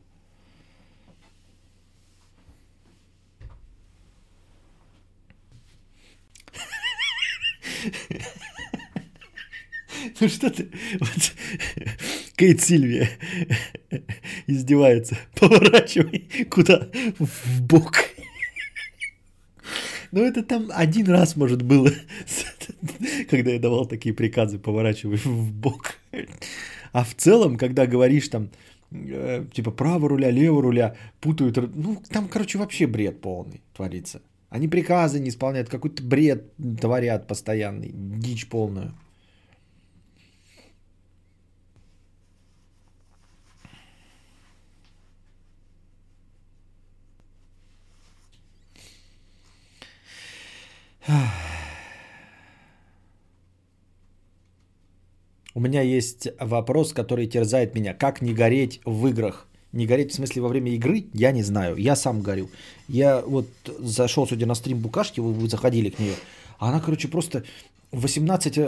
Ну что ты? Вот. Кейт Сильвия издевается. Поворачивай куда? В бок. Ну это там один раз, может, было, когда я давал такие приказы, поворачивай в бок. А в целом, когда говоришь там, типа, право руля, лево руля, путают... Ну там, короче, вообще бред полный творится. Они приказы не исполняют, какой-то бред творят постоянный, дичь полную. У меня есть вопрос, который терзает меня. Как не гореть в играх? Не гореть в смысле во время игры? Я не знаю. Я сам горю. Я вот зашел сегодня на стрим Букашки, вы, вы заходили к нее. Она, короче, просто восемнадцать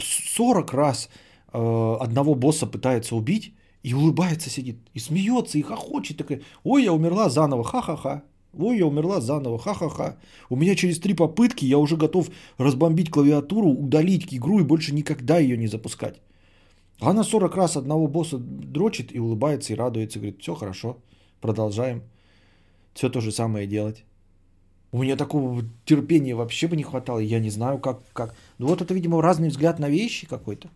сорок раз э, одного босса пытается убить и улыбается, сидит, и смеется, и хохочет. Такая, ой, я умерла заново, ха-ха-ха. Ой, я умерла заново, ха-ха-ха. У меня через три попытки я уже готов разбомбить клавиатуру, удалить игру и больше никогда ее не запускать. Она сорок раз одного босса дрочит и улыбается, и радуется, и говорит, все хорошо, продолжаем. Все то же самое делать. У меня такого терпения вообще бы не хватало, я не знаю, как... как. Ну вот это, видимо, разный взгляд на вещи какой-то.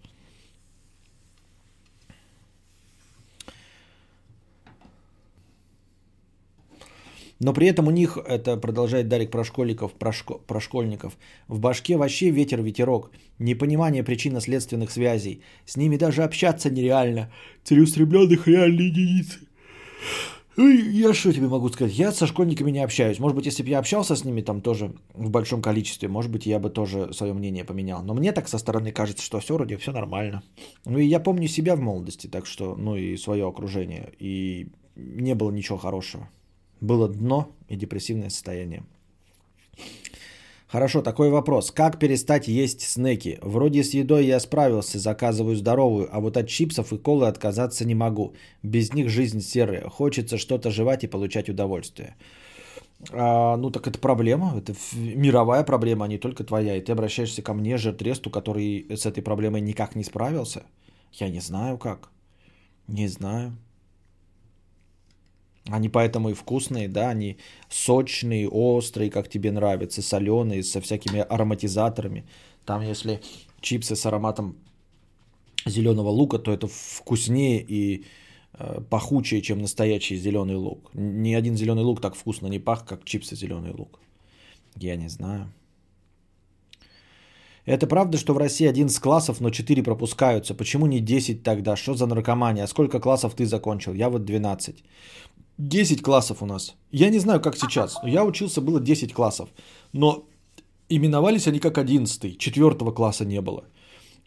Но при этом у них, это продолжает Дарик Прошколиков, прошко, Прошкольников, в башке вообще ветер-ветерок, непонимание причинно-следственных связей. С ними даже общаться нереально. Целеустремленных реально единицы. Я что тебе могу сказать? Я со школьниками не общаюсь. Может быть, если бы я общался с ними там тоже в большом количестве, может быть, я бы тоже свое мнение поменял. Но мне так со стороны кажется, что все вроде все нормально. Ну и я помню себя в молодости, так что, ну и свое окружение. И не было ничего хорошего. Было дно и депрессивное состояние. Хорошо, такой вопрос. Как перестать есть снеки? Вроде с едой я справился, заказываю здоровую, а вот от чипсов и колы отказаться не могу. Без них жизнь серая. Хочется что-то жевать и получать удовольствие. А, ну так это проблема, это мировая проблема, а не только твоя. И ты обращаешься ко мне, жиртресту, который с этой проблемой никак не справился. Я не знаю как. Не знаю. Они поэтому и вкусные, да, они сочные, острые, как тебе нравится, соленые, со всякими ароматизаторами. Там, если чипсы с ароматом зеленого лука, то это вкуснее и э, пахучее, чем настоящий зеленый лук. Ни один зеленый лук так вкусно не пах, как чипсы зеленый лук. Я не знаю. Это правда, что в России одиннадцать классов, но четыре пропускаются. Почему не десять тогда? Что за наркомания? А сколько классов ты закончил? Я вот двенадцать. десять классов у нас. Я не знаю, как сейчас. Я учился, было десять классов. Но именовались они как одиннадцатый. четвёртого класса не было.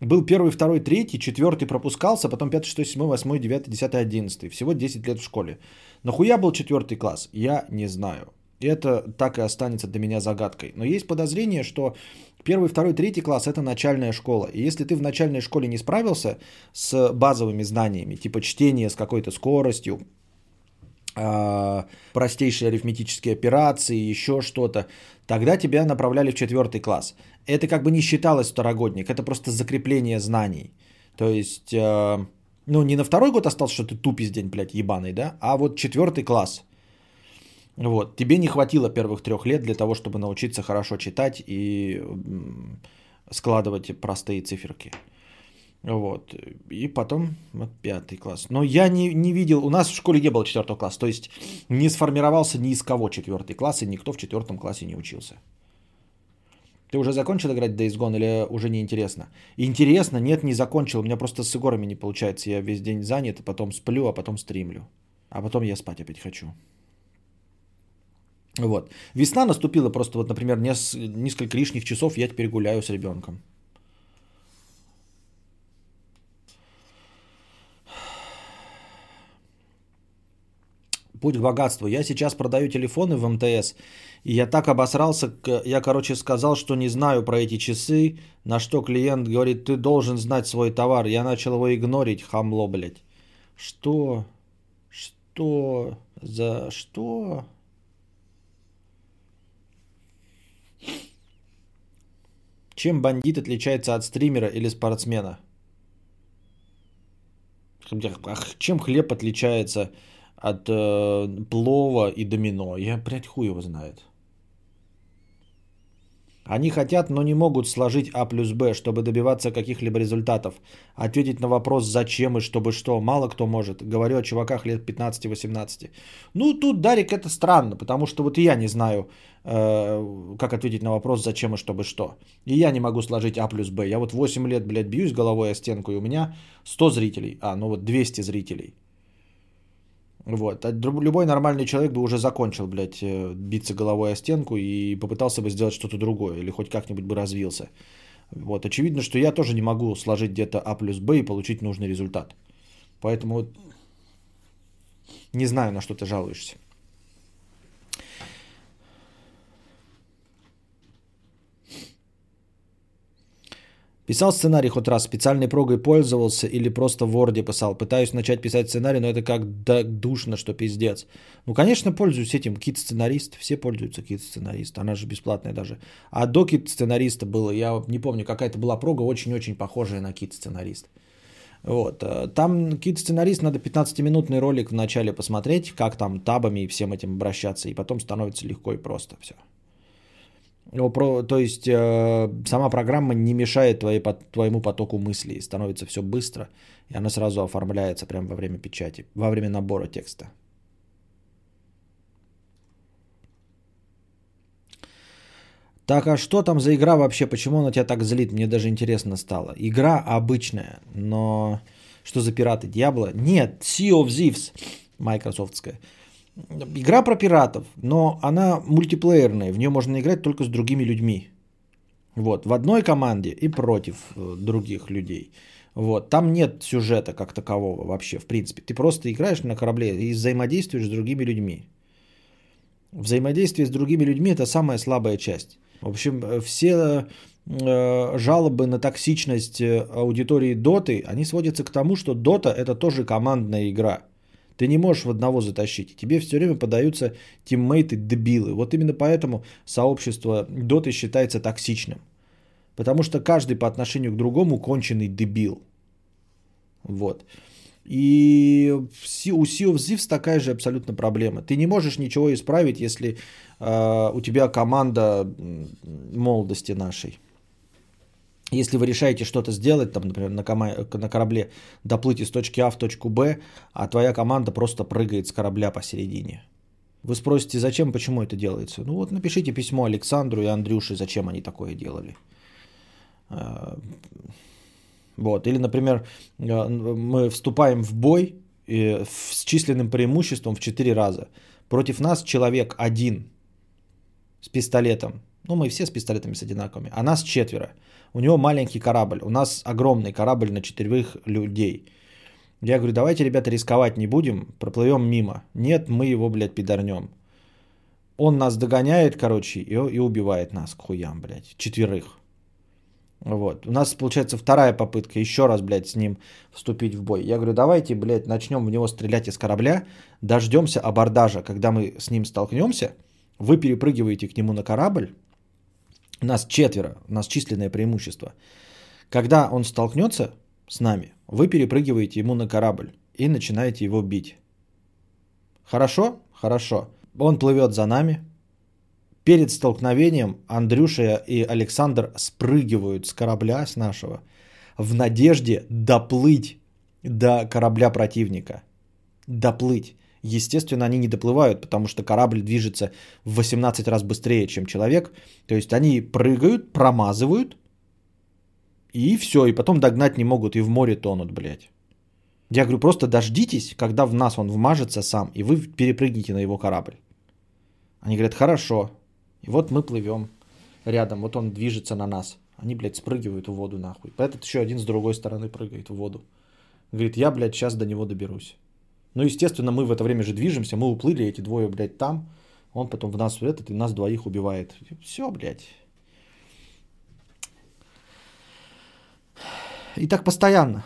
Был первый, второй, третий, четвёртый пропускался, потом пятый, шестой, седьмой, восьмой, девятый, десятый, одиннадцатый. Всего десять лет в школе. Нахуя был четвёртый класс? Я не знаю. Это так и останется для меня загадкой. Но есть подозрение, что первый, второй, третий класс – это начальная школа. И если ты в начальной школе не справился с базовыми знаниями, типа чтение с какой-то скоростью, простейшие арифметические операции, еще что-то, тогда тебя направляли в четвертый класс. Это как бы не считалось второгодник, это просто закрепление знаний. То есть, ну не на второй год остался, что ты тупиздень, день, блядь, ебаный, да, а вот четвертый класс. Вот, тебе не хватило первых трех лет для того, чтобы научиться хорошо читать и складывать простые циферки. Вот, и потом вот, пятый класс. Но я не, не видел, у нас в школе не было четвертого класса, то есть не сформировался ни из кого четвертый класс, и никто в четвертом классе не учился. Ты уже закончил играть в Days Gone или уже не интересно? Интересно, нет, не закончил, у меня просто с играми не получается, я весь день занят, потом сплю, а потом стримлю, а потом я спать опять хочу. Вот, весна наступила просто, вот, например, несколько лишних часов я теперь гуляю с ребенком. Путь к богатству. Я сейчас продаю телефоны в эм тэ эс, и я так обосрался, я, короче, сказал, что не знаю про эти часы, на что клиент говорит, ты должен знать свой товар. Я начал его игнорить, хамло, блядь. Что? Что? За что? Чем бандит отличается от стримера или спортсмена? Чем хлеб отличается от э, плова и домино? Я, блядь, хуй его знает. Они хотят, но не могут сложить А плюс Б, чтобы добиваться каких-либо результатов. Ответить на вопрос зачем и чтобы что. Мало кто может. Говорю о чуваках лет пятнадцати-восемнадцати. Ну, тут, Дарик, это странно, потому что вот и я не знаю, э, как ответить на вопрос зачем и чтобы что. И я не могу сложить А плюс Б. Я вот восемь лет, блядь, бьюсь головой о стенку, и у меня сто зрителей. А, ну вот двести зрителей. Вот. Любой нормальный человек бы уже закончил, блядь, биться головой о стенку и попытался бы сделать что-то другое или хоть как-нибудь бы развился. Вот. Очевидно, что я тоже не могу сложить где-то А плюс Б и получить нужный результат. Поэтому вот не знаю, на что ты жалуешься. Писал сценарий хоть раз, специальной прогой пользовался или просто в Word писал? Пытаюсь начать писать сценарий, но это как душно, что пиздец. Ну, конечно, пользуюсь этим. Кит-сценарист. Все пользуются кит-сценарист. Она же бесплатная даже. А до кит-сценариста было, я не помню, какая-то была прога, очень-очень похожая на кит-сценарист. Вот. Там кит-сценарист, надо пятнадцатиминутный ролик вначале посмотреть, как там табами и всем этим обращаться, и потом становится легко и просто все. То есть, сама программа не мешает твоей, твоему потоку мыслей, становится все быстро, и она сразу оформляется прямо во время печати, во время набора текста. Так, а что там за игра вообще? Почему она тебя так злит? Мне даже интересно стало. Игра обычная, но что за пираты? Diablo? Нет, Sea of Thieves, майкрософтская. Игра про пиратов, но она мультиплеерная. В нее можно играть только с другими людьми. Вот, в одной команде и против других людей. Вот, там нет сюжета как такового вообще, в принципе. Ты просто играешь на корабле и взаимодействуешь с другими людьми. Взаимодействие с другими людьми – это самая слабая часть. В общем, все э, жалобы на токсичность аудитории Доты, они сводятся к тому, что Дота – это тоже командная игра. Ты не можешь в одного затащить. Тебе все время подаются тиммейты-дебилы. Вот именно поэтому сообщество Доты считается токсичным. Потому что каждый по отношению к другому конченый дебил. Вот. И у Sea of Thieves такая же абсолютно проблема. Ты не можешь ничего исправить, если э, у тебя команда молодости нашей. Если вы решаете что-то сделать, там, например, на, кома- на корабле доплыть из точки А в точку Б, а твоя команда просто прыгает с корабля посередине. Вы спросите, зачем, почему это делается? Ну вот напишите письмо Александру и Андрюше, зачем они такое делали. Вот. Или, например, мы вступаем в бой с численным преимуществом в четыре раза. Против нас человек один с пистолетом. Ну, мы все с пистолетами с одинаковыми. А нас четверо. У него маленький корабль. У нас огромный корабль на четверых людей. Я говорю, давайте, ребята, рисковать не будем. Проплывем мимо. Нет, мы его, блядь, пидорнем. Он нас догоняет, короче, и убивает нас к хуям, блядь. Четверых. Вот. У нас, получается, вторая попытка еще раз, блядь, с ним вступить в бой. Я говорю, давайте, блядь, начнем в него стрелять из корабля, дождемся абордажа, когда мы с ним столкнемся, вы перепрыгиваете к нему на корабль, нас четверо, у нас численное преимущество. Когда он столкнется с нами, вы перепрыгиваете ему на корабль и начинаете его бить. Хорошо? Хорошо. Он плывет за нами. Перед столкновением Андрюша и Александр спрыгивают с корабля, с нашего, в надежде доплыть до корабля противника. Доплыть. Естественно, они не доплывают, потому что корабль движется в восемнадцать раз быстрее, чем человек. То есть они прыгают, промазывают, и все, и потом догнать не могут, и в море тонут, блядь. Я говорю, просто дождитесь, когда в нас он вмажется сам, и вы перепрыгните на его корабль. Они говорят, хорошо. И вот мы плывем рядом, вот он движется на нас. Они, блядь, спрыгивают в воду нахуй. Этот еще один с другой стороны прыгает в воду. Говорит, я, блядь, сейчас до него доберусь. Ну, естественно, мы в это время же движемся, мы уплыли, эти двое, блядь, там. Он потом в нас, этот, и нас двоих убивает. Все, блядь. И так постоянно.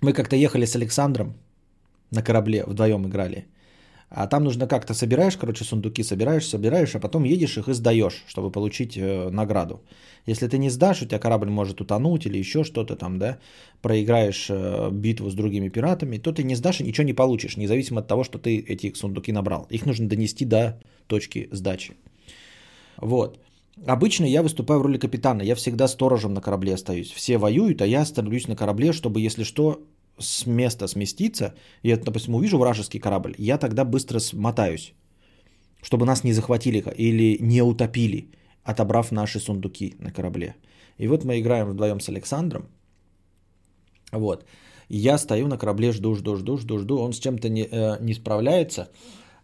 Мы как-то ехали с Александром на корабле, вдвоем играли. А там нужно как-то собираешь, короче, сундуки собираешь, собираешь, а потом едешь их и сдаешь, чтобы получить э, награду. Если ты не сдашь, у тебя корабль может утонуть или еще что-то там, да, проиграешь э, битву с другими пиратами, то ты не сдашь и ничего не получишь, независимо от того, что ты эти сундуки набрал. Их нужно донести до точки сдачи. Вот. Обычно я выступаю в роли капитана, я всегда сторожем на корабле остаюсь. Все воюют, а я становлюсь на корабле, чтобы, если что, с места сместиться, я, допустим, увижу вражеский корабль, я тогда быстро смотаюсь, чтобы нас не захватили или не утопили, отобрав наши сундуки на корабле. И вот мы играем вдвоем с Александром. Вот. Я стою на корабле, жду, жду, жду, жду, жду. Он с чем-то не, э, не справляется.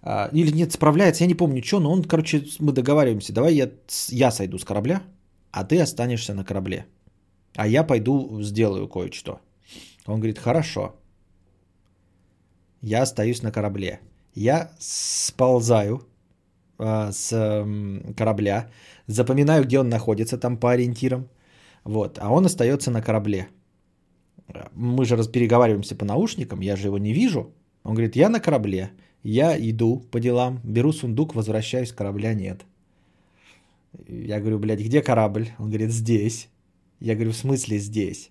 Э, или нет, справляется, я не помню, что, но он, короче, мы договариваемся, давай я, я сойду с корабля, а ты останешься на корабле. А я пойду сделаю кое-что. Он говорит, хорошо, я остаюсь на корабле. Я сползаю э, с э, корабля, запоминаю, где он находится там по ориентирам. Вот, а он остается на корабле. Мы же разпереговариваемся по наушникам, я же его не вижу. Он говорит, я на корабле, я иду по делам, беру сундук, возвращаюсь, корабля нет. Я говорю, блядь, где корабль? Он говорит, здесь. Я говорю, в смысле здесь?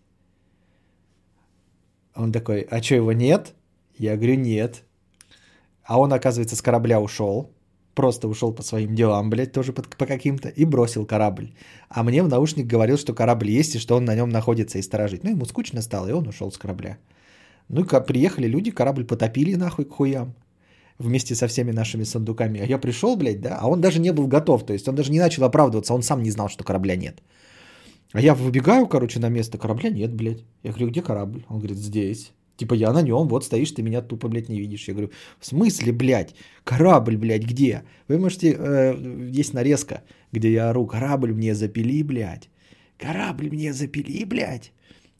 Он такой, а что, его нет? Я говорю, нет. А он, оказывается, с корабля ушел. Просто ушел по своим делам, блядь, тоже под, по каким-то. И бросил корабль. А мне в наушник говорил, что корабль есть, и что он на нем находится и сторожит. Ну, ему скучно стало, и он ушел с корабля. Ну, и приехали люди, корабль потопили нахуй к хуям. вместе со всеми нашими сундуками. А я пришел, блядь, да, а он даже не был готов, то есть он даже не начал оправдываться, он сам не знал, что корабля нет. А я выбегаю, короче, на место, корабля нет, блядь. Я говорю, где корабль? Он говорит, здесь. Типа, я на нем, вот стоишь, ты меня тупо, блядь, не видишь. Я говорю, в смысле, блядь, корабль, блядь, где? Вы можете, э, есть нарезка, где я ору, корабль мне запили, блядь. Корабль мне запили, блядь.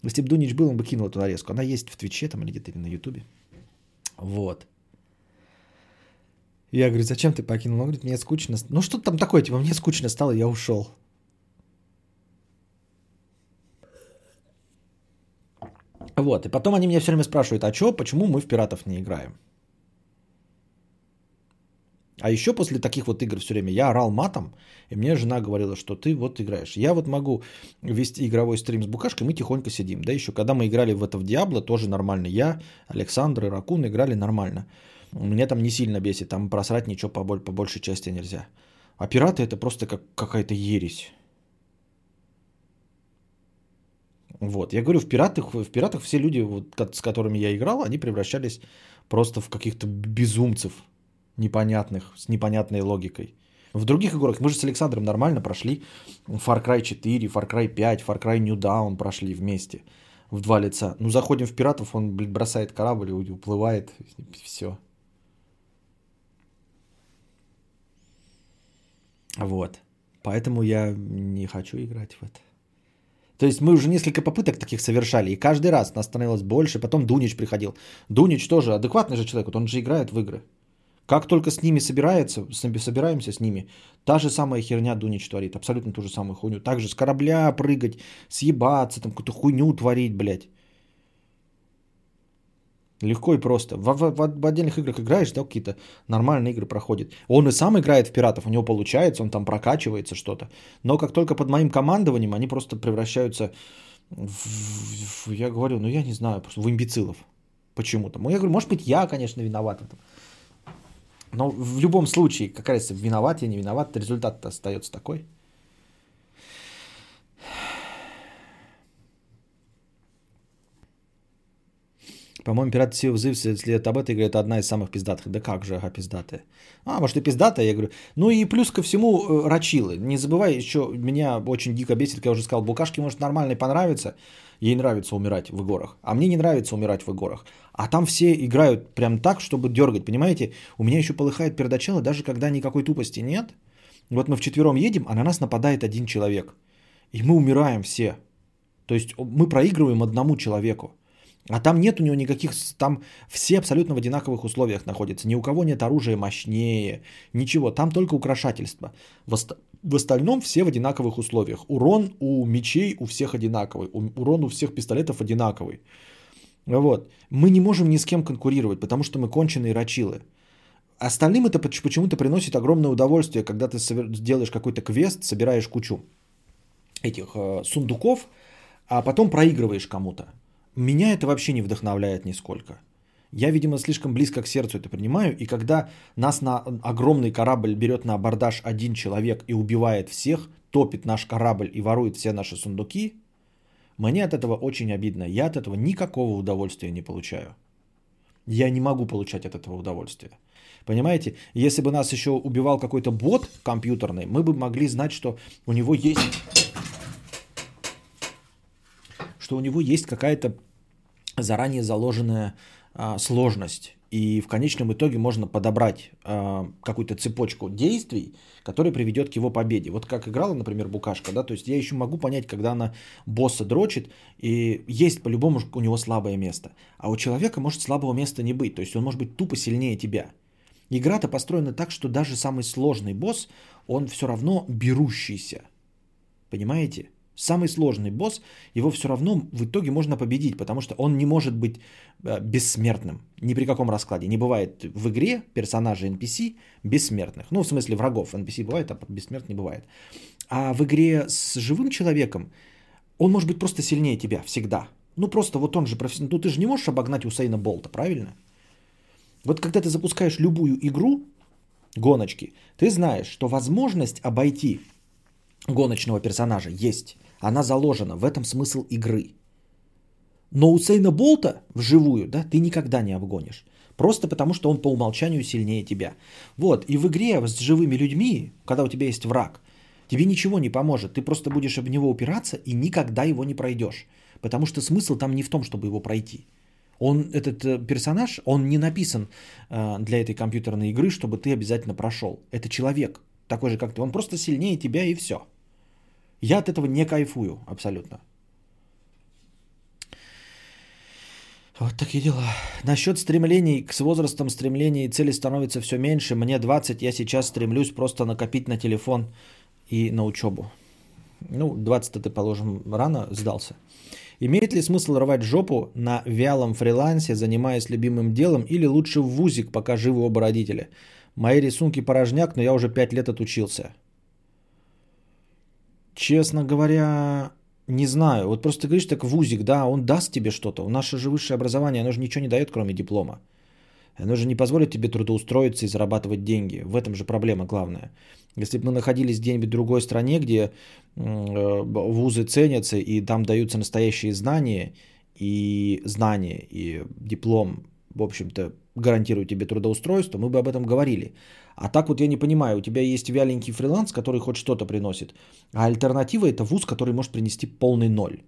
Если бы Дунич был, он бы кинул эту нарезку. Она есть в Твиче там или где-то на Ютубе. Вот. Я говорю, зачем ты покинул? Он говорит, мне скучно. Ну, что там такое, типа, мне скучно стало, я ушел. Вот, и потом они меня все время спрашивают, а что, почему мы в пиратов не играем? А еще после таких вот игр все время я орал матом, и мне жена говорила, что ты вот играешь. Я вот могу вести игровой стрим с Букашкой, мы тихонько сидим. Да, еще когда мы играли в это в Диабло, тоже нормально. Я, Александр и Ракун играли нормально. Меня там не сильно бесит, там просрать ничего по, боль, по большей части нельзя. А пираты это просто как какая-то ересь. Вот, я говорю, в пиратах, в пиратах все люди, вот, с которыми я играл, они превращались просто в каких-то безумцев непонятных, с непонятной логикой. В других играх мы же с Александром нормально прошли Far Cry четыре, Far Cry пять, Far Cry New Dawn прошли вместе в два лица. Ну, заходим в пиратов, он, блин, бросает корабль, уплывает, все. Вот, поэтому я не хочу играть в это. То есть мы уже несколько попыток таких совершали, и каждый раз нас становилось больше. Потом Дунич приходил. Дунич тоже адекватный же человек, вот он же играет в игры. Как только с ними собирается, собираемся с ними, та же самая херня Дунич творит, абсолютно ту же самую хуйню. Так же с корабля прыгать, съебаться, там какую-то хуйню творить, блядь. Легко и просто. В, в, в отдельных играх играешь, да, какие-то нормальные игры проходят. Он и сам играет в пиратов, у него получается, он там прокачивается что-то. Но как только под моим командованием, они просто превращаются в, в, в я говорю, ну я не знаю, просто в имбецилов почему-то. Я говорю, может быть, я, конечно, виноват в этом. Но в любом случае, как раз виноват я, не виноват, результат-то остается такой. По-моему, пираты все взывся, если это об этой игре, это одна из самых пиздатых. Да как же, ага, пиздатая. А, может и пиздатая, я говорю. Ну и плюс ко всему рачилы. Не забывай, еще меня очень дико бесит, как я уже сказал, Букашке может нормально понравиться. Ей нравится умирать в играх. А мне не нравится умирать в играх. А там все играют прям так, чтобы дергать. Понимаете, у меня еще полыхает пердачело, даже когда никакой тупости нет. Вот мы вчетвером едем, а на нас нападает один человек. И мы умираем все. То есть мы проигрываем одному человеку. А там нет у него никаких, там все абсолютно в одинаковых условиях находятся. Ни у кого нет оружия мощнее, ничего. Там только украшательство. В, ост... в остальном все в одинаковых условиях. Урон у мечей у всех одинаковый. Урон у всех пистолетов одинаковый. Вот. Мы не можем ни с кем конкурировать, потому что мы конченые рачилы. Остальным это почему-то приносит огромное удовольствие, когда ты делаешь какой-то квест, собираешь кучу этих э, сундуков, а потом проигрываешь кому-то. Меня это вообще не вдохновляет нисколько. Я, видимо, слишком близко к сердцу это принимаю. И когда нас на огромный корабль берет на абордаж один человек и убивает всех, топит наш корабль и ворует все наши сундуки, мне от этого очень обидно. Я от этого никакого удовольствия не получаю. Я не могу получать от этого удовольствия. Понимаете, если бы нас еще убивал какой-то бот компьютерный, мы бы могли знать, что у него есть, что у него есть какая-то заранее заложенная а, сложность. И в конечном итоге можно подобрать а, какую-то цепочку действий, которая приведет к его победе. Вот как играла, например, Букашка, да, то есть я еще могу понять, когда она босса дрочит, и есть по-любому у него слабое место. А у человека может слабого места не быть, то есть он может быть тупо сильнее тебя. Игра-то построена так, что даже самый сложный босс, он все равно берущийся, понимаете? Самый сложный босс, его все равно в итоге можно победить, потому что он не может быть бессмертным ни при каком раскладе. Не бывает в игре персонажей эн пи си бессмертных. Ну, в смысле врагов. эн пи си бывает, а бессмертных не бывает. А в игре с живым человеком он может быть просто сильнее тебя всегда. Ну, просто вот он же профессионал. Ну, ты же не можешь обогнать Усейна Болта, правильно? Вот когда ты запускаешь любую игру, гоночки, ты знаешь, что возможность обойти гоночного персонажа есть. Она заложена, в этом смысл игры. Но Усейна Болта вживую, да, ты никогда не обгонишь. Просто потому, что он по умолчанию сильнее тебя. Вот, и в игре с живыми людьми, когда у тебя есть враг, тебе ничего не поможет. Ты просто будешь об него упираться и никогда его не пройдешь. Потому что смысл там не в том, чтобы его пройти. Он, этот персонаж, он не написан для этой компьютерной игры, чтобы ты обязательно прошел. Это человек, такой же, как ты. Он просто сильнее тебя и все. Я от этого не кайфую абсолютно. Вот такие дела. Насчет стремлений, с возрастом стремлений и цели становится все меньше. Мне двадцать, я сейчас стремлюсь просто накопить на телефон и на учебу. Ну, двадцать-то ты, положим, рано сдался. Имеет ли смысл рвать жопу на вялом фрилансе, занимаясь любимым делом, или лучше в вузик, пока живы оба родителя? Мои рисунки порожняк, но я уже пять лет отучился. Честно говоря, не знаю. Вот просто ты говоришь, так вузик, да, он даст тебе что-то. Наше же высшее образование, оно же ничего не дает, кроме диплома. Оно же не позволит тебе трудоустроиться и зарабатывать деньги. В этом же проблема главная. Если бы мы находились где-нибудь в другой стране, где вузы ценятся, и там даются настоящие знания, и знания, и диплом, в общем-то, гарантирует тебе трудоустройство, мы бы об этом говорили. А так вот я не понимаю, у тебя есть вяленький фриланс, который хоть что-то приносит, а альтернатива – это вуз, который может принести полный ноль.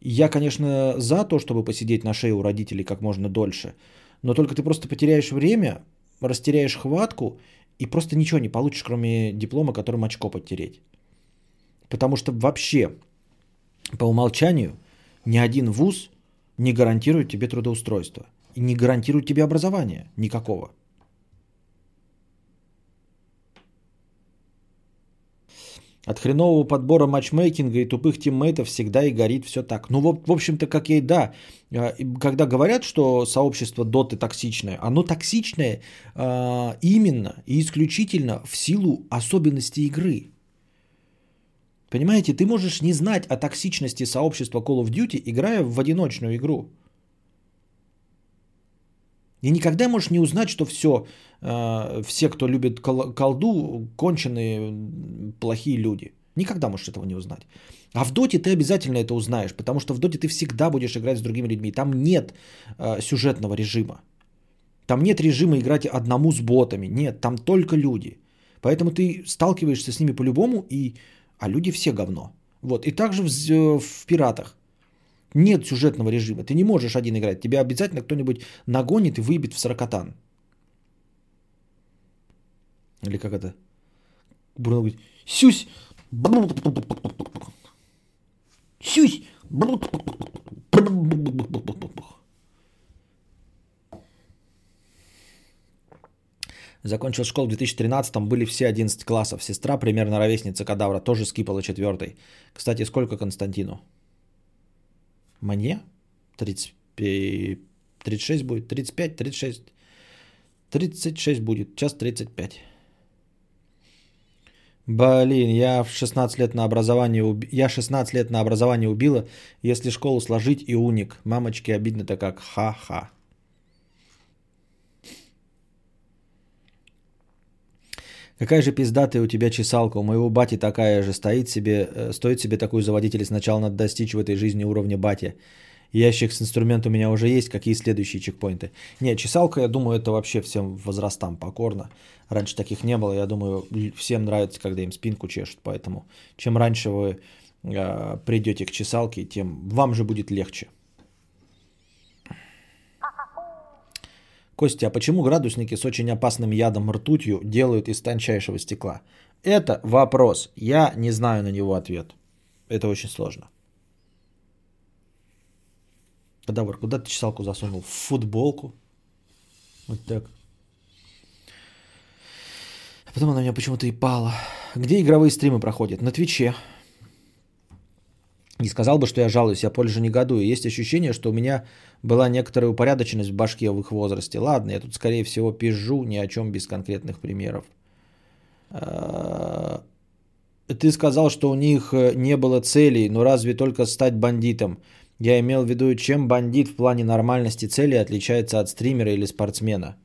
Я, конечно, за то, чтобы посидеть на шее у родителей как можно дольше, но только ты просто потеряешь время, растеряешь хватку и просто ничего не получишь, кроме диплома, которым очко подтереть. Потому что вообще по умолчанию ни один вуз не гарантирует тебе трудоустройство. И не гарантирует тебе образование никакого. От хренового подбора матчмейкинга и тупых тиммейтов всегда и горит все так. Ну, в общем-то, как я и да. Когда говорят, что сообщество доты токсичное, оно токсичное именно и исключительно в силу особенностей игры. Понимаете, ты можешь не знать о токсичности сообщества Call of Duty, играя в одиночную игру. И никогда можешь не узнать, что все, все, кто любит колду, конченые плохие люди. Никогда можешь этого не узнать. А в доте ты обязательно это узнаешь, потому что в доте ты всегда будешь играть с другими людьми. Там нет сюжетного режима. Там нет режима играть одному с ботами. Нет, там только люди. Поэтому ты сталкиваешься с ними по-любому, и... а люди все говно. Вот. И также в, в пиратах. Нет сюжетного режима. Ты не можешь один играть. Тебя обязательно кто-нибудь нагонит и выбит в сорокотан. Или как это? Бурно говорит. Сюсь! Сюсь! Закончил школу в две тысячи тринадцатом, были все одиннадцать классов. Сестра, примерно ровесница кадавра, тоже скипала четвертой. Кстати, сколько Константину? Мне тридцать, тридцать шесть будет, тридцать пять, тридцать шесть, тридцать шесть будет, час тридцать пять. Блин, я в шестнадцать лет на образование, уб... я шестнадцать лет на образование убила, если школу сложить и уник. Мамочки, обидно-то как, ха-ха. Какая же пиздатая у тебя чесалка, у моего бати такая же, стоит себе, стоит себе такую заводить или сначала надо достичь в этой жизни уровня бати. Ящик с инструментом у меня уже есть, какие следующие чекпоинты? Не, чесалка, я думаю, это вообще всем возрастам покорно, раньше таких не было, я думаю, всем нравится, когда им спинку чешут, поэтому чем раньше вы э, придете к чесалке, тем вам же будет легче. Костя, а почему градусники с очень опасным ядом ртутью делают из тончайшего стекла? Это вопрос. Я не знаю на него ответ. Это очень сложно. Кадавр, куда ты чесалку засунул? В футболку. Вот так. А потом она у меня почему-то и пала. Где игровые стримы проходят? На Твиче. Не сказал бы, что я жалуюсь, я пользу негодую. Есть ощущение, что у меня была некоторая упорядоченность в башке в их возрасте. Ладно, я тут, скорее всего, пизжу ни о чем без конкретных примеров. Ты сказал, что у них не было целей, но разве только стать бандитом? Я имел в виду, чем бандит в плане нормальности цели отличается от стримера или спортсмена?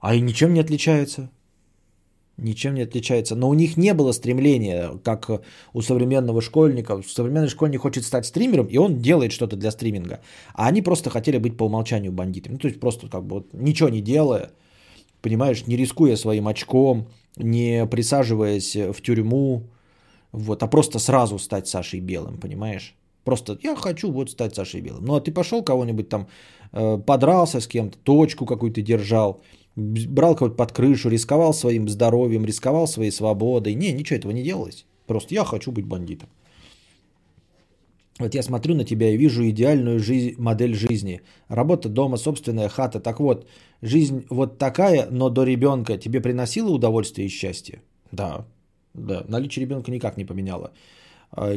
А и ничем не отличается. ничем не отличается. Но у них не было стремления, как у современного школьника. Современный школьник хочет стать стримером, и он делает что-то для стриминга. А они просто хотели быть по умолчанию бандитами. Ну, то есть просто как бы вот ничего не делая, понимаешь, не рискуя своим очком, не присаживаясь в тюрьму, вот, а просто сразу стать Сашей Белым, понимаешь? Просто я хочу вот стать Сашей Белым. Ну, а ты пошел кого-нибудь там, подрался с кем-то, точку какую-то держал, брал кого-то под крышу, рисковал своим здоровьем, рисковал своей свободой. Не, ничего этого не делалось. Просто я хочу быть бандитом. Вот я смотрю на тебя и вижу идеальную жизнь, модель жизни. Работа дома, собственная хата. Так вот, жизнь вот такая, но до ребенка тебе приносила удовольствие и счастье? Да, да. Наличие ребенка никак не поменяло.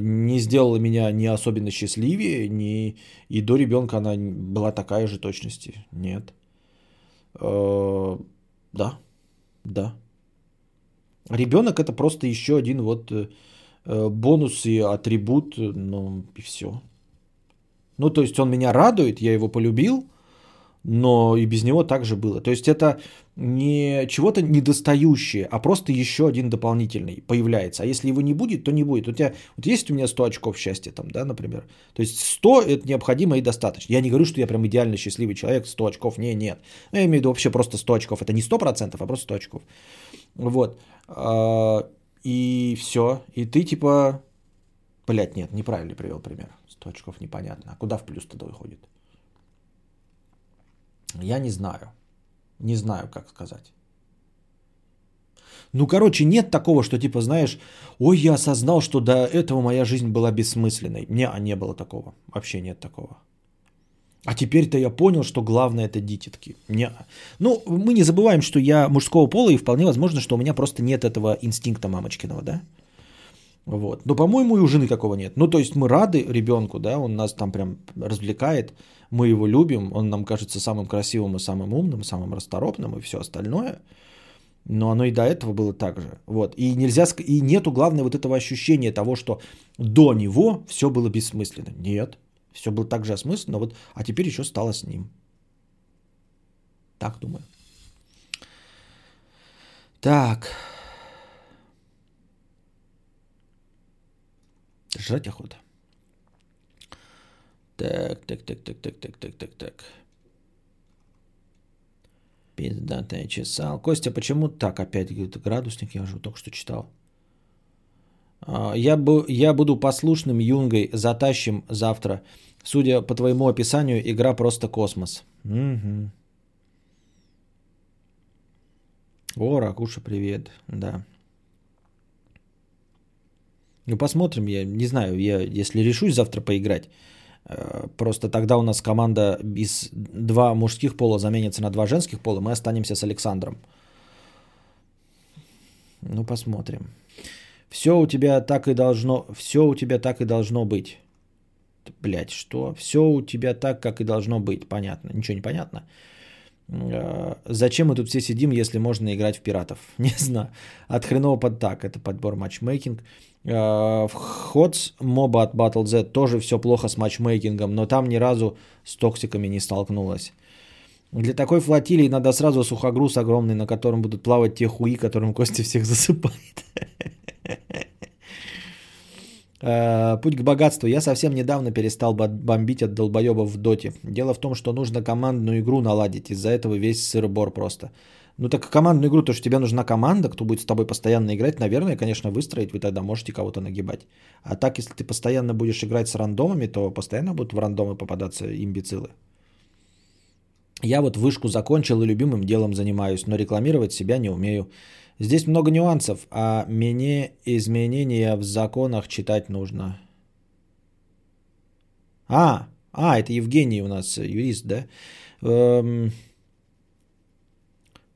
Не сделала меня ни особенно счастливее, ни... и до ребенка она была такая же точности. Нет. Э-э- да, да. Ребенок — это просто еще один вот бонус и атрибут, ну и все. Ну, то есть он меня радует, я его полюбил, но и без него так же было. То есть это не чего-то недостающее, а просто еще один дополнительный появляется. А если его не будет, то не будет. У тебя, вот есть у меня сто очков счастья там, да, например. То есть сто это необходимо и достаточно. Я не говорю, что я прям идеально счастливый человек, сто очков, не, нет. Ну, я имею в виду вообще просто сто очков. Это не сто процентов, а просто сто очков. Вот. И все. И ты типа, блядь, нет, неправильно привел пример. сто очков непонятно. А куда в плюс тогда выходит? Я не знаю. Не знаю, как сказать. Ну, короче, нет такого, что типа, знаешь, ой, я осознал, что до этого моя жизнь была бессмысленной. Не, не было такого. Вообще нет такого. А теперь-то я понял, что главное — это дитятки. Не. Ну, мы не забываем, что я мужского пола, и вполне возможно, что у меня просто нет этого инстинкта мамочкиного, да? Вот. Но, по-моему, и у жены такого нет. Ну, то есть мы рады ребенку, да, он нас там прям развлекает, мы его любим, он нам кажется самым красивым и самым умным, самым расторопным и все остальное. Но оно и до этого было так же. Вот. И нельзя, и нету, главное, вот этого ощущения того, что до него все было бессмысленно. Нет, все было так же осмысленно, вот, а теперь еще стало с ним. Так думаю. Так. Жрать охота. Так, так, так, так, так, так, так, так, так. Пиздатая чесал. Костя, почему так опять градусник? Я уже только что читал. Я, бу... Я буду послушным юнгой. Затащим завтра. Судя по твоему описанию, игра просто космос. Угу. О, Ракуша, привет. Да. Ну, посмотрим, я не знаю, я если решусь завтра поиграть, просто тогда у нас команда из два мужских пола заменится на два женских пола, мы останемся с Александром. Ну, посмотрим. Все у тебя так и должно, все у тебя так и должно быть. Блять, что? Все у тебя так, как и должно быть. Понятно, ничего не понятно. Зачем мы тут все сидим, если можно играть в пиратов? Не знаю. От хреново под так. Это подбор матчмейкинг. В Ходс моба от Battle Z тоже все плохо с матчмейкингом, но там ни разу с токсиками не столкнулась. Для такой флотилии надо сразу сухогруз огромный, на котором будут плавать те хуи, которым Костя всех засыпает. Путь к богатству. Я совсем недавно перестал бомбить от долбоебов в доте. Дело в том, что нужно командную игру наладить. Из-за этого весь сыр-бор просто. Ну так командную игру, то что тебе нужна команда, кто будет с тобой постоянно играть, наверное, конечно, выстроить. Вы тогда можете кого-то нагибать. А так, если ты постоянно будешь играть с рандомами, то постоянно будут в рандомы попадаться имбецилы. Я вот вышку закончил и любимым делом занимаюсь, но рекламировать себя не умею. Здесь много нюансов, а мне изменения в законах читать нужно. А, а, это Евгений у нас, юрист, да? Эм...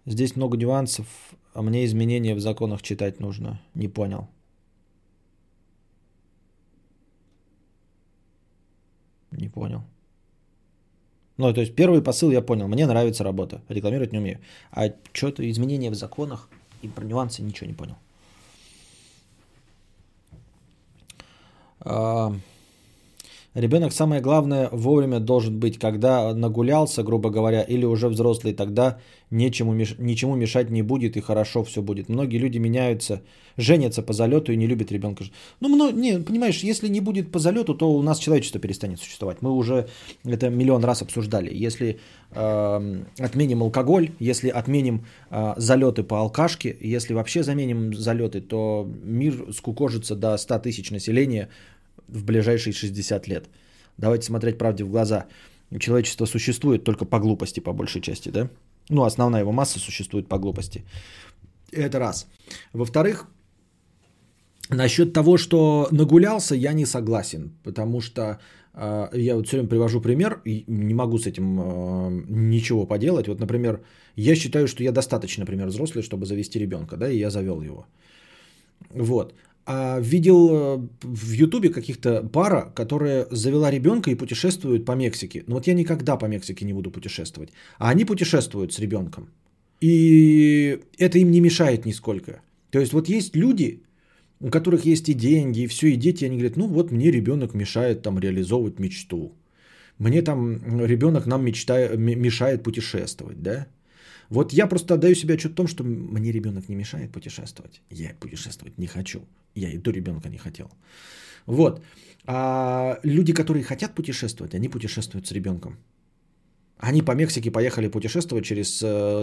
Здесь много нюансов, а мне изменения в законах читать нужно. Не понял. Не понял. Ну, то есть первый посыл я понял. Мне нравится работа, рекламировать не умею. А что-то изменения в законах и про нюансы ничего не понял. А... Ребенок, самое главное, вовремя должен быть, когда нагулялся, грубо говоря, или уже взрослый, тогда нечему, ничему мешать не будет и хорошо все будет. Многие люди меняются, женятся по залету и не любят ребенка. Ну, ну не, понимаешь, если не будет по залету, то у нас человечество перестанет существовать. Мы уже это миллион раз обсуждали. Если э, отменим алкоголь, если отменим э, залеты по алкашке, если вообще заменим залеты, то мир скукожится до ста тысяч населения в ближайшие шестьдесят лет. Давайте смотреть правде в глаза. Человечество существует только по глупости, по большей части, да? Ну, основная его масса существует по глупости. Это раз. Во-вторых, насчет того, что нагулялся, я не согласен. Потому что э, я вот все время привожу пример, и не могу с этим э, ничего поделать. Вот, например, я считаю, что я достаточно, например, взрослый, чтобы завести ребенка, да, и я завел его. Вот. А видел в Ютубе каких-то пара, которая завела ребенка и путешествует по Мексике. Но вот я никогда по Мексике не буду путешествовать. А они путешествуют с ребенком. И это им не мешает нисколько. То есть вот есть люди, у которых есть и деньги, и все, и дети. И они говорят, ну вот мне ребенок мешает там реализовывать мечту. Мне там ребенок нам мечта... мешает путешествовать, да? Вот я просто отдаю себе отчет в том, что мне ребенок не мешает путешествовать. Я путешествовать не хочу. Я и до ребенка не хотел. Вот. А люди, которые хотят путешествовать, они путешествуют с ребенком. Они по Мексике поехали путешествовать через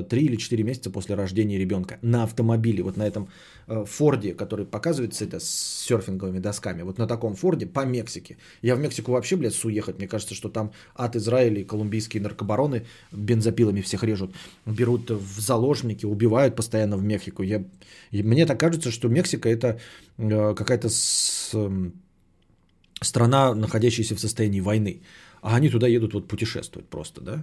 три или четыре месяца после рождения ребенка на автомобиле. Вот на этом Форде, который показывается это, с серфинговыми досками. Вот на таком Форде по Мексике. Я в Мексику вообще, блядь, суехать. Мне кажется, что там от Израиля и колумбийские наркобароны бензопилами всех режут. Берут в заложники, убивают постоянно в Мексику. Я... Мне так кажется, что Мексика это какая-то с... страна, находящаяся в состоянии войны. А они туда едут вот путешествовать просто, да?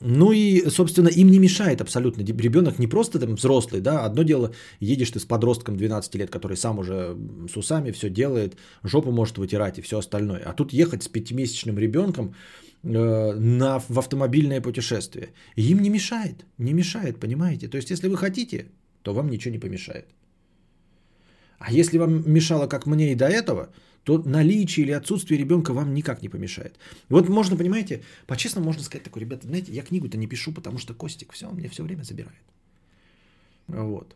Ну и, собственно, им не мешает абсолютно. Ребенок не просто там взрослый, да? Одно дело, едешь ты с подростком двенадцати лет, который сам уже с усами все делает, жопу может вытирать и все остальное. А тут ехать с пятимесячным ребенком э, на, в автомобильное путешествие. Им не мешает, не мешает, понимаете? То есть, если вы хотите, то вам ничего не помешает. А если вам мешало, как мне и до этого, то наличие или отсутствие ребенка вам никак не помешает. Вот можно, понимаете, по-честному можно сказать такой, ребята, знаете, я книгу-то не пишу, потому что Костик все, он мне все время забирает. Вот.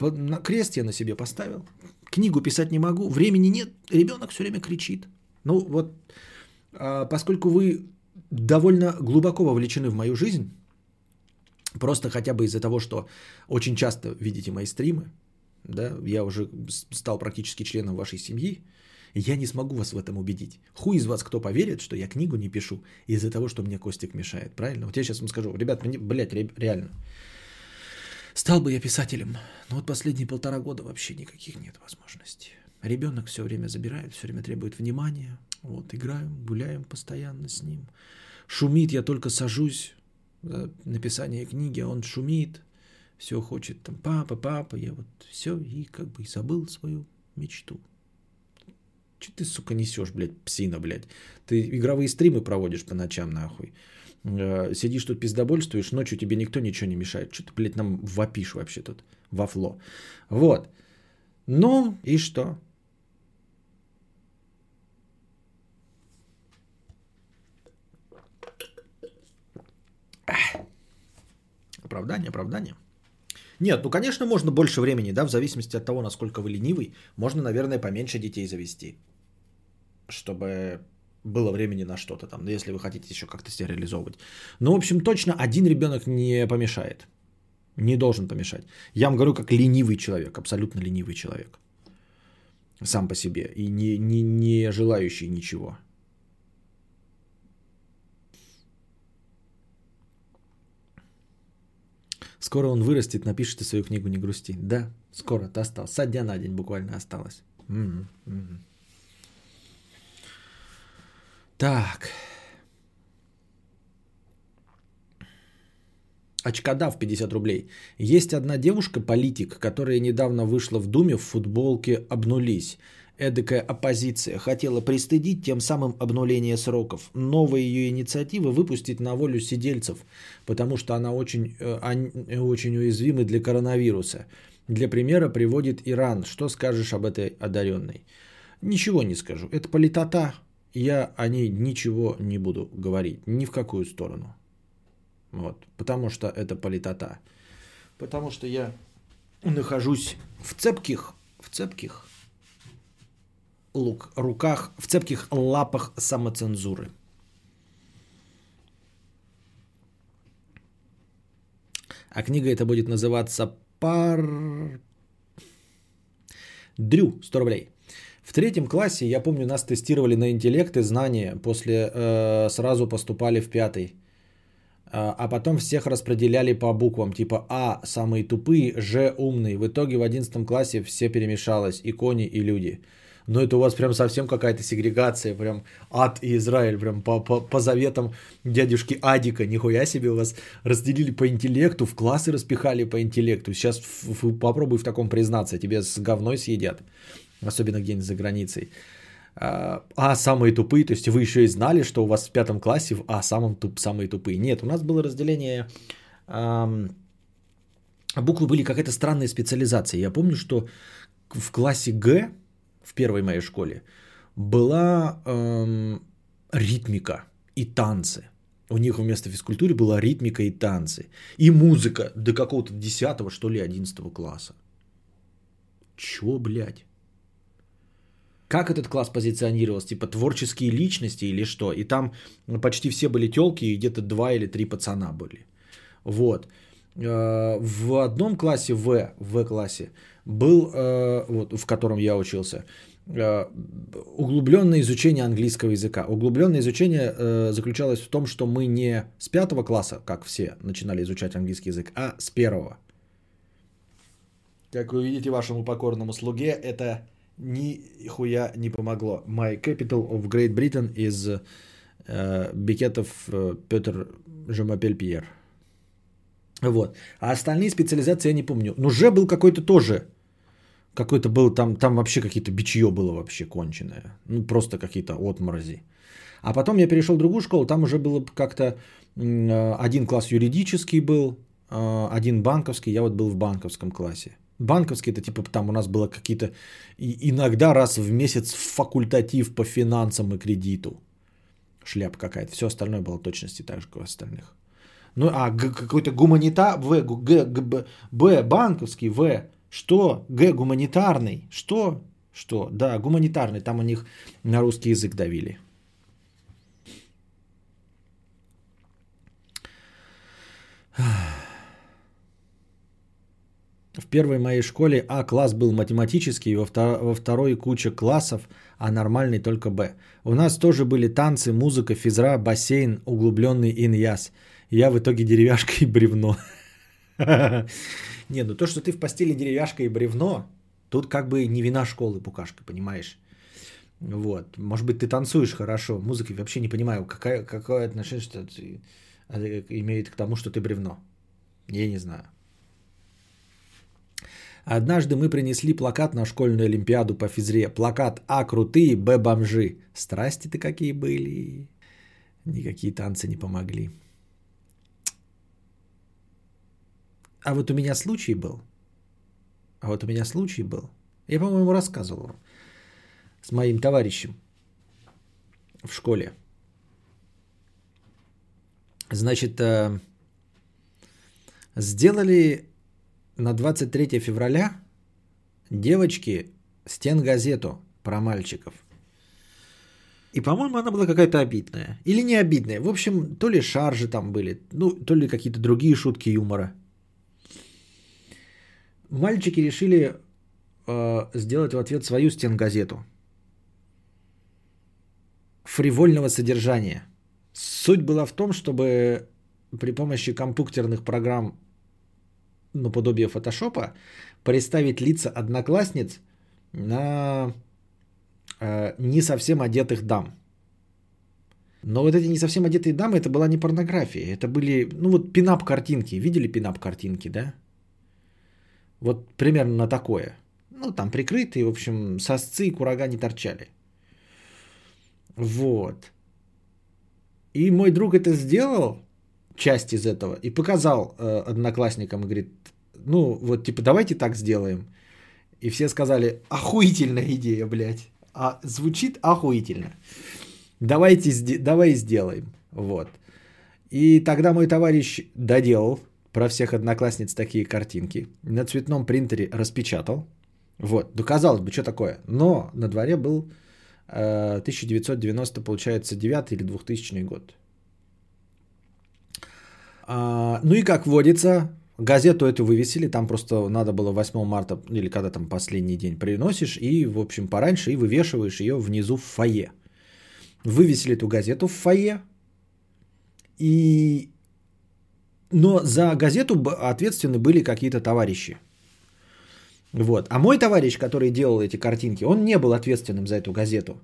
На крест я на себе поставил. Книгу писать не могу, времени нет, ребенок все время кричит. Ну вот, поскольку вы довольно глубоко вовлечены в мою жизнь, просто хотя бы из-за того, что очень часто видите мои стримы, да, я уже стал практически членом вашей семьи, я не смогу вас в этом убедить. Хуй из вас кто поверит, что я книгу не пишу из-за того, что мне Костик мешает, правильно? Вот я сейчас вам скажу, ребят, мне, блядь, реально, стал бы я писателем, но вот последние полтора года вообще никаких нет возможностей. Ребенок все время забирает, все время требует внимания, вот, играем, гуляем постоянно с ним. Шумит, я только сажусь за написание книги, а он шумит, все хочет, там, папа, папа, я вот все, и как бы забыл свою мечту. Че ты, сука, несешь, блядь, псина, блядь? Ты игровые стримы проводишь по ночам, нахуй. Сидишь тут пиздобольствуешь, ночью тебе никто ничего не мешает. Че ты, блядь, нам вопишь вообще тут вафло. Вот. Ну и что? Ах. Оправдание, оправдание. Нет, ну, конечно, можно больше времени, да, в зависимости от того, насколько вы ленивый, можно, наверное, поменьше детей завести, чтобы было времени на что-то там, ну, если вы хотите еще как-то себя реализовывать. Ну, в общем, точно один ребенок не помешает, не должен помешать. Я вам говорю, как ленивый человек, абсолютно ленивый человек, сам по себе, и не, не, не желающий ничего. Скоро он вырастет, напишет и свою книгу, не грусти. Да, скоро ты остался. Со дня на день буквально осталось. Угу, угу. Так. Очкодав пятьдесят рублей. Есть одна девушка-политик, которая недавно вышла в Думе в футболке «Обнулись». Эдакая оппозиция хотела пристыдить тем самым обнуление сроков. Новые ее инициативы выпустить на волю сидельцев, потому что она очень, э, очень уязвима для коронавируса. Для примера приводит Иран. Что скажешь об этой одаренной? Ничего не скажу. Это политота. я о ней ничего не буду говорить. Ни в какую сторону. Вот. Потому что это политота. Потому что я нахожусь в цепких, в цепких лук, руках, в цепких лапах самоцензуры. А книга эта будет называться «Пар...» Дрю, сто рублей. В третьем классе, я помню, нас тестировали на интеллект и знания. После э, сразу поступали в пятый. А потом всех распределяли по буквам. Типа А – самые тупые, Ж – умные. В итоге в одиннадцатом классе все перемешалось. И кони, и люди. Но это у вас прям совсем какая-то сегрегация. Прям ад и Израиль. Прям по, по, по заветам дядюшки Адика. Нихуя себе, вас разделили по интеллекту. В классы распихали по интеллекту. Сейчас в, в, попробуй в таком признаться. Тебе с говной съедят. Особенно где-нибудь за границей. А самые тупые, то есть вы еще и знали, что у вас в пятом классе в А самом туп, самые тупые. Нет, у нас было разделение, эм, буквы были какая-то странная специализация. Я помню, что в классе Г, в первой моей школе, была эм, ритмика и танцы. У них вместо физкультуры была ритмика и танцы. И музыка до какого-то десятого, что ли, одиннадцатого класса. Чё, блядь? Как этот класс позиционировался? Типа творческие личности или что? И там почти все были тёлки, и где-то два или три пацана были. Вот. В одном классе, В, В классе, был, вот, в котором я учился, углублённое изучение английского языка. Углублённое изучение заключалось в том, что мы не с пятого класса, как все начинали изучать английский язык, а с первого. Как вы видите, вашему покорному слуге это... Нихуя не помогло. My Capital of Great Britain is э, Бекетов э, Петр Жемапель-Пьер. Вот. А остальные специализации я не помню. Но же был какой-то тоже. Какой-то был там, там вообще какие-то бичье было вообще конченое. Ну просто какие-то отморози. А потом я перешел в другую школу. Там уже было как-то э, один класс юридический был, э, один банковский. Я вот был в банковском классе. Банковский, это типа там у нас было какие-то иногда раз в месяц факультатив по финансам и кредиту. Шляпа какая-то. Все остальное было в точности так же, как у остальных. Ну, а г- какой-то гуманитар... В, г, г, б, б, банковский, В, что? Г, гуманитарный, что? Что? Да, гуманитарный. Там у них на русский язык давили. В первой моей школе А-класс был математический, во, втор- во второй куча классов, а нормальный только Б. У нас тоже были танцы, музыка, физра, бассейн, углубленный иньяс. Я в итоге деревяшка и бревно. Не, ну то, что ты в постели деревяшка и бревно, тут как бы не вина школы, букашка, понимаешь? Вот, может быть, ты танцуешь хорошо, музыки вообще не понимаю, какое отношение имеет к тому, что ты бревно. Я не знаю. Однажды мы принесли плакат на школьную олимпиаду по физре. Плакат А крутые, Б бомжи. Страсти-то какие были. Никакие танцы не помогли. А вот у меня случай был. А вот у меня случай был. Я, по-моему, рассказывал с моим товарищем в школе. Значит, сделали... На двадцать третье февраля девочки стенгазету про мальчиков. И, по-моему, она была какая-то обидная. Или не обидная. В общем, то ли шаржи там были, ну, то ли какие-то другие шутки юмора. Мальчики решили э, сделать в ответ свою стенгазету. Фривольного содержания. Суть была в том, чтобы при помощи компьютерных программ наподобие фотошопа, представить лица одноклассниц на э, не совсем одетых дам. Но вот эти не совсем одетые дамы, это была не порнография, это были, ну вот пинап-картинки, видели пинап-картинки, да? Вот примерно на такое. Ну там прикрытые, в общем, сосцы и курага не торчали. Вот. И мой друг это сделал, часть из этого, и показал э, одноклассникам, и говорит, ну, вот, типа, давайте так сделаем. И все сказали, охуительная идея, блядь, а звучит охуительно. Давайте, давай сделаем. Вот. И тогда мой товарищ доделал про всех одноклассниц такие картинки. На цветном принтере распечатал. Вот. Ну, казалось бы, что такое. Но на дворе был э, тысяча девятьсот девяносто, получается, девятый или двухтысячный год. А, ну и как водится, газету эту вывесили. Там просто надо было восьмого марта, или когда там последний день приносишь. И, в общем, пораньше, и вывешиваешь ее внизу в фойе. Вывесили эту газету в фойе. И... Но за газету ответственны были какие-то товарищи. Вот. А мой товарищ, который делал эти картинки, он не был ответственным за эту газету.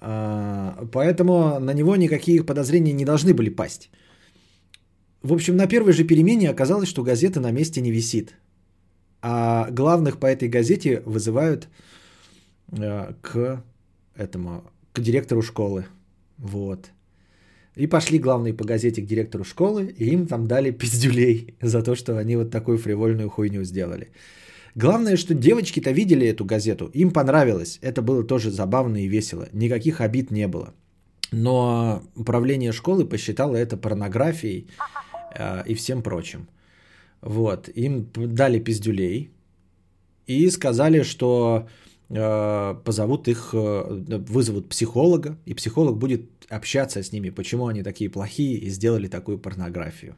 Поэтому на него никакие подозрения не должны были пасть. В общем, на первой же перемене оказалось, что газета на месте не висит. А главных по этой газете вызывают к этому, к директору школы. Вот. И пошли главные по газете к директору школы, и им там дали пиздюлей за то, что они вот такую фривольную хуйню сделали. Главное, что девочки-то видели эту газету, им понравилось, это было тоже забавно и весело, никаких обид не было. Но управление школы посчитало это порнографией э, и всем прочим. Вот, им дали пиздюлей и сказали, что... позовут их, вызовут психолога, и психолог будет общаться с ними, почему они такие плохие и сделали такую порнографию.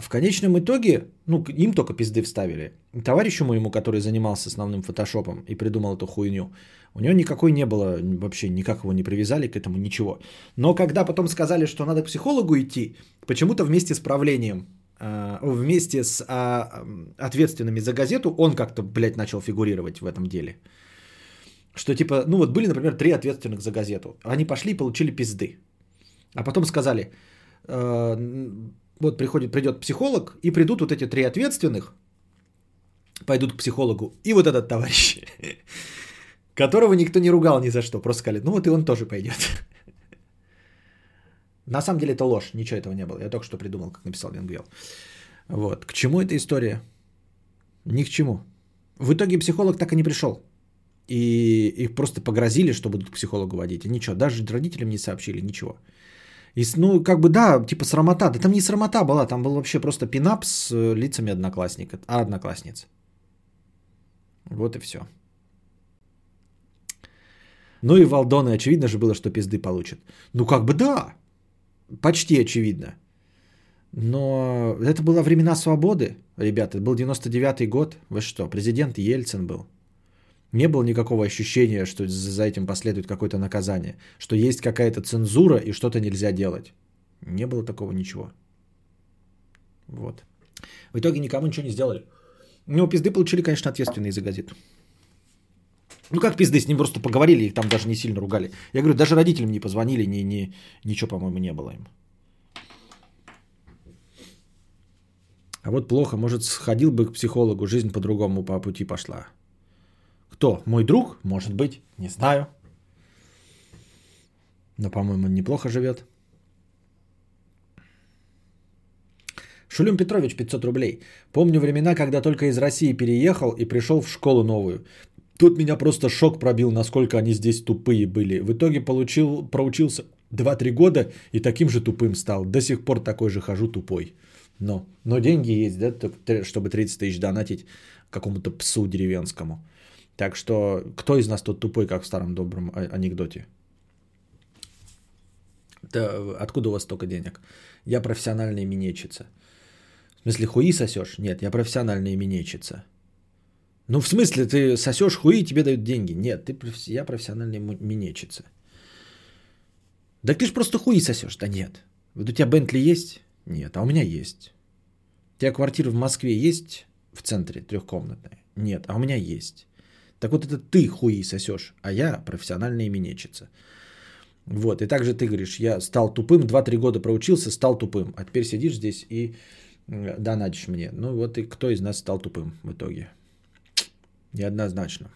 В конечном итоге, ну, им только пизды вставили. Товарищу моему, который занимался основным фотошопом и придумал эту хуйню, у него никакой не было, вообще никак его не привязали к этому, ничего. Но когда потом сказали, что надо к психологу идти, почему-то вместе с правлением, вместе с ответственными за газету, он как-то, блядь, начал фигурировать в этом деле. Что типа, ну вот были, например, три ответственных за газету. Они пошли и получили пизды. А потом сказали, вот приходит, придет психолог, и придут вот эти три ответственных, пойдут к психологу, и вот этот товарищ, которого никто не ругал ни за что, просто сказали, ну вот и он тоже пойдет. На самом деле это ложь, ничего этого не было. Я только что придумал, как написал Венгел. Вот. К чему эта история? Ни к чему. В итоге психолог так и не пришел. И их просто погрозили, что будут к психологу водить. И ничего, даже родителям не сообщили, ничего. И, ну, как бы, да, типа срамота. Да там не срамота была, там был вообще просто пинап с лицами одноклассников, а одноклассниц. Вот и все. Ну и Валдоны, очевидно же было, что пизды получат. Ну, как бы, да. Почти очевидно. Но это было времена свободы, ребята. Это был девяносто девятый год. Вы что, президент Ельцин был. Не было никакого ощущения, что за этим последует какое-то наказание. Что есть какая-то цензура и что-то нельзя делать. Не было такого ничего. Вот. В итоге никому ничего не сделали. Ну, пизды получили, конечно, ответственные за газету. Ну, как пизды, с ним просто поговорили, их там даже не сильно ругали. Я говорю, даже родителям не позвонили, ни, ни, ничего, по-моему, не было им. А вот плохо, может, сходил бы к психологу, жизнь по-другому по пути пошла. Кто? Мой друг? Может быть, не знаю. Но, по-моему, он неплохо живет. Шулюм Петрович, пятьсот рублей. Помню времена, когда только из России переехал и пришел в школу новую. Тут меня просто шок пробил, насколько они здесь тупые были. В итоге получил, проучился два-три года и таким же тупым стал. До сих пор такой же хожу тупой. Но, но деньги есть, да, чтобы тридцать тысяч донатить какому-то псу деревенскому. Так что кто из нас тут тупой, как в старом добром анекдоте? Да, откуда у вас столько денег? Я профессиональная именечица. В смысле, хуи сосешь? Нет, я профессиональная именечица. Ну, в смысле, ты сосешь хуи, тебе дают деньги. Нет, ты проф... я профессиональная минечица. Да ты ж просто хуи сосешь. Да нет. Вот у тебя Бентли есть? Нет, а у меня есть. У тебя квартира в Москве есть в центре трехкомнатная? Нет, а у меня есть. Так вот это ты хуи сосешь, а я профессиональная минечица. Вот, и также ты говоришь, я стал тупым, два-три года проучился, стал тупым. А теперь сидишь здесь и донатишь мне. Ну вот и кто из нас стал тупым в итоге? Неоднозначно.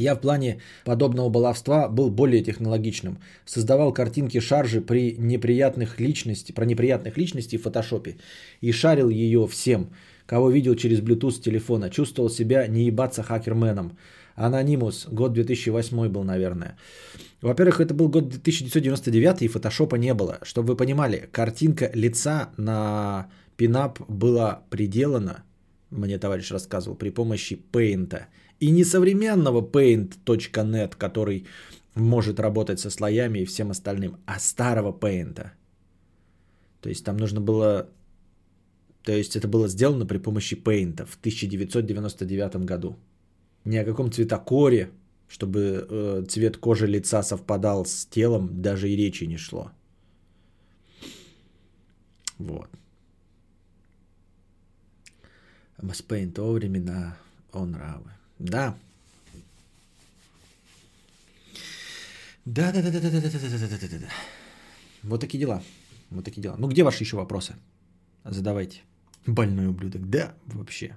Я в плане подобного баловства был более технологичным. Создавал картинки шаржи при неприятных личности, про неприятных личностей в фотошопе и шарил ее всем, кого видел через Bluetooth телефона. Чувствовал себя не ебаться хакерменом. Анонимус, год две тысячи восьмой был, наверное. Во-первых, это был год тысяча девятьсот девяносто девятый, и фотошопа не было. Чтобы вы понимали, картинка лица на пинап была приделана, мне товарищ рассказывал, при помощи Paint. И несовременного пейнт точка нет, который может работать со слоями и всем остальным, а старого Paint. То есть там нужно было... То есть это было сделано при помощи Paint в тысяча девятьсот девяносто девятом году. Ни о каком цветокоре, чтобы э, цвет кожи лица совпадал с телом, даже и речи не шло. Вот. С Paint о времена, о нравы. Да. Да-да-да-да-да-да-да-да-да-да-да. Вот такие дела. Вот такие дела. Ну, где ваши еще вопросы? Задавайте. Больной ублюдок. Да, вообще.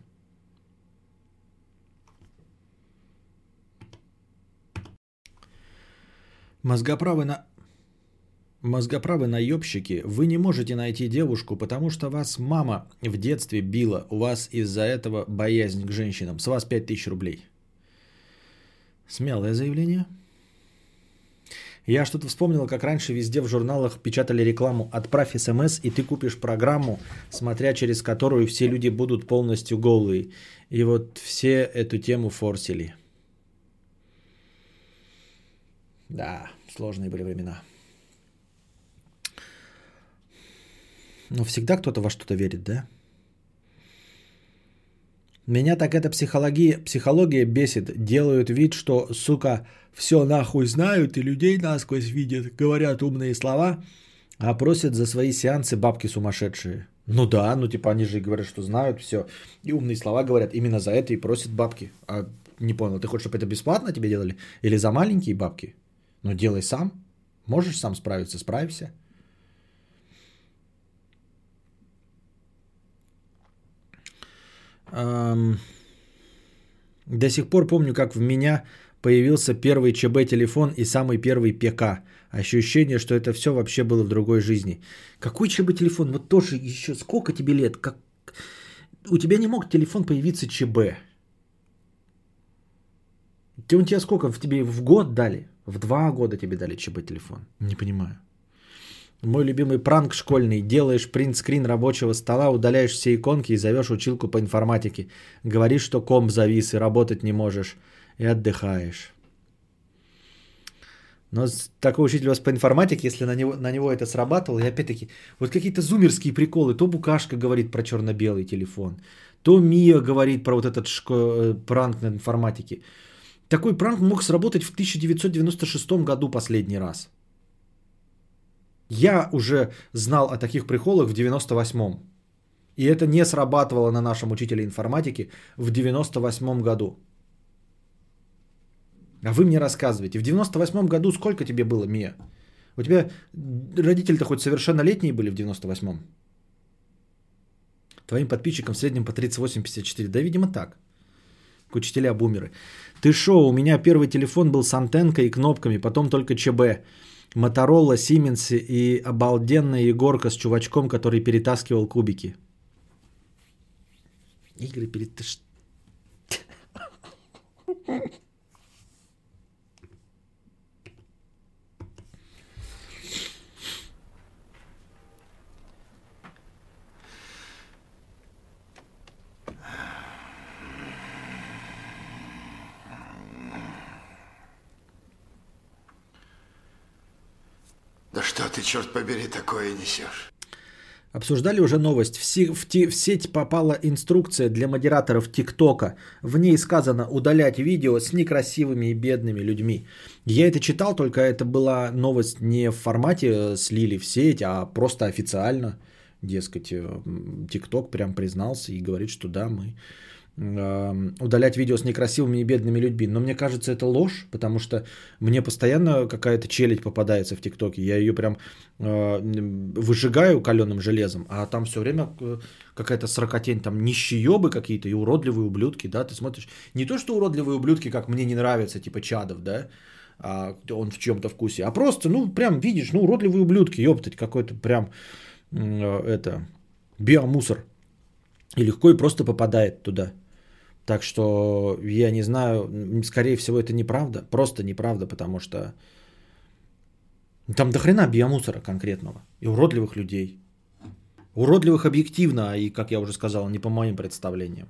Мозгоправы на... Мозгоправы наебщики, вы не можете найти девушку, потому что вас мама в детстве била, у вас из-за этого боязнь к женщинам, с вас пять тысяч рублей. Смелое заявление. Я что-то вспомнил, как раньше везде в журналах печатали рекламу «Отправь СМС, и ты купишь программу, смотря через которую все люди будут полностью голые». И вот все эту тему форсили. Да, сложные были времена. Но всегда кто-то во что-то верит, да? Меня так эта психология, психология бесит. Делают вид, что, сука, все нахуй знают и людей насквозь видят. Говорят умные слова, а просят за свои сеансы бабки сумасшедшие. Ну да, ну типа они же говорят, что знают все. И умные слова говорят именно за это и просят бабки. А не понял, ты хочешь, чтобы это бесплатно тебе делали? Или за маленькие бабки? Ну делай сам. Можешь сам справиться, справься. До сих пор помню, как в меня появился первый ЧБ-телефон и самый первый ПК. Ощущение, что это все вообще было в другой жизни. Какой ЧБ-телефон? Вот тоже еще сколько тебе лет? Как... У тебя не мог телефон появиться ЧБ. Он тебе сколько? В тебе в год дали? В два года тебе дали ЧБ-телефон? Не понимаю. Мой любимый пранк школьный. Делаешь принт-скрин рабочего стола, удаляешь все иконки и зовешь училку по информатике. Говоришь, что комп завис и работать не можешь. И отдыхаешь. Но такой учитель у вас по информатике, если на него, на него это срабатывало, и опять-таки, вот какие-то зумерские приколы. То Букашка говорит про черно-белый телефон, то Мия говорит про вот этот шко- пранк на информатике. Такой пранк мог сработать в тысяча девятьсот девяносто шестом году последний раз. Я уже знал о таких приколах в девяносто восьмом. И это не срабатывало на нашем учителе информатики в девяносто восьмом году. А вы мне рассказываете, в девяносто восьмом году сколько тебе было, Мия? У тебя родители-то хоть совершеннолетние были в девяносто восьмом? Твоим подписчикам в среднем по тридцать восемь пятьдесят четыре. Да, видимо, так. Учителя-бумеры. Ты шо, у меня первый телефон был с антенкой и кнопками, потом только ЧБ. Моторола, Сименс и обалденная Егорка с чувачком, который перетаскивал кубики. Игорь, перед... Ты ш... Да что ты, черт побери, такое несешь? Обсуждали уже новость. В, си- в, ти- в сеть попала инструкция для модераторов ТикТока. В ней сказано удалять видео с некрасивыми и бедными людьми. Я это читал, только это была новость не в формате «слили в сеть», а просто официально. Дескать, ТикТок прям признался и говорит, что да, мы удалять видео с некрасивыми и бедными людьми. Но мне кажется, это ложь, потому что мне постоянно какая-то челядь попадается в ТикТоке. Я ее прям выжигаю каленым железом, а там все время какая-то сорокотень, там нищеёбы какие-то и уродливые ублюдки, да, ты смотришь. Не то, что уродливые ублюдки, как мне не нравятся, типа Чадов, да, а он в чём-то вкусе, а просто, ну, прям видишь, ну, уродливые ублюдки, ёптать, какой-то прям это биомусор. И легко и просто попадает туда. Так что я не знаю, скорее всего это неправда, просто неправда, потому что там до хрена биомусора конкретного и уродливых людей. Уродливых объективно, и, как я уже сказал, не по моим представлениям.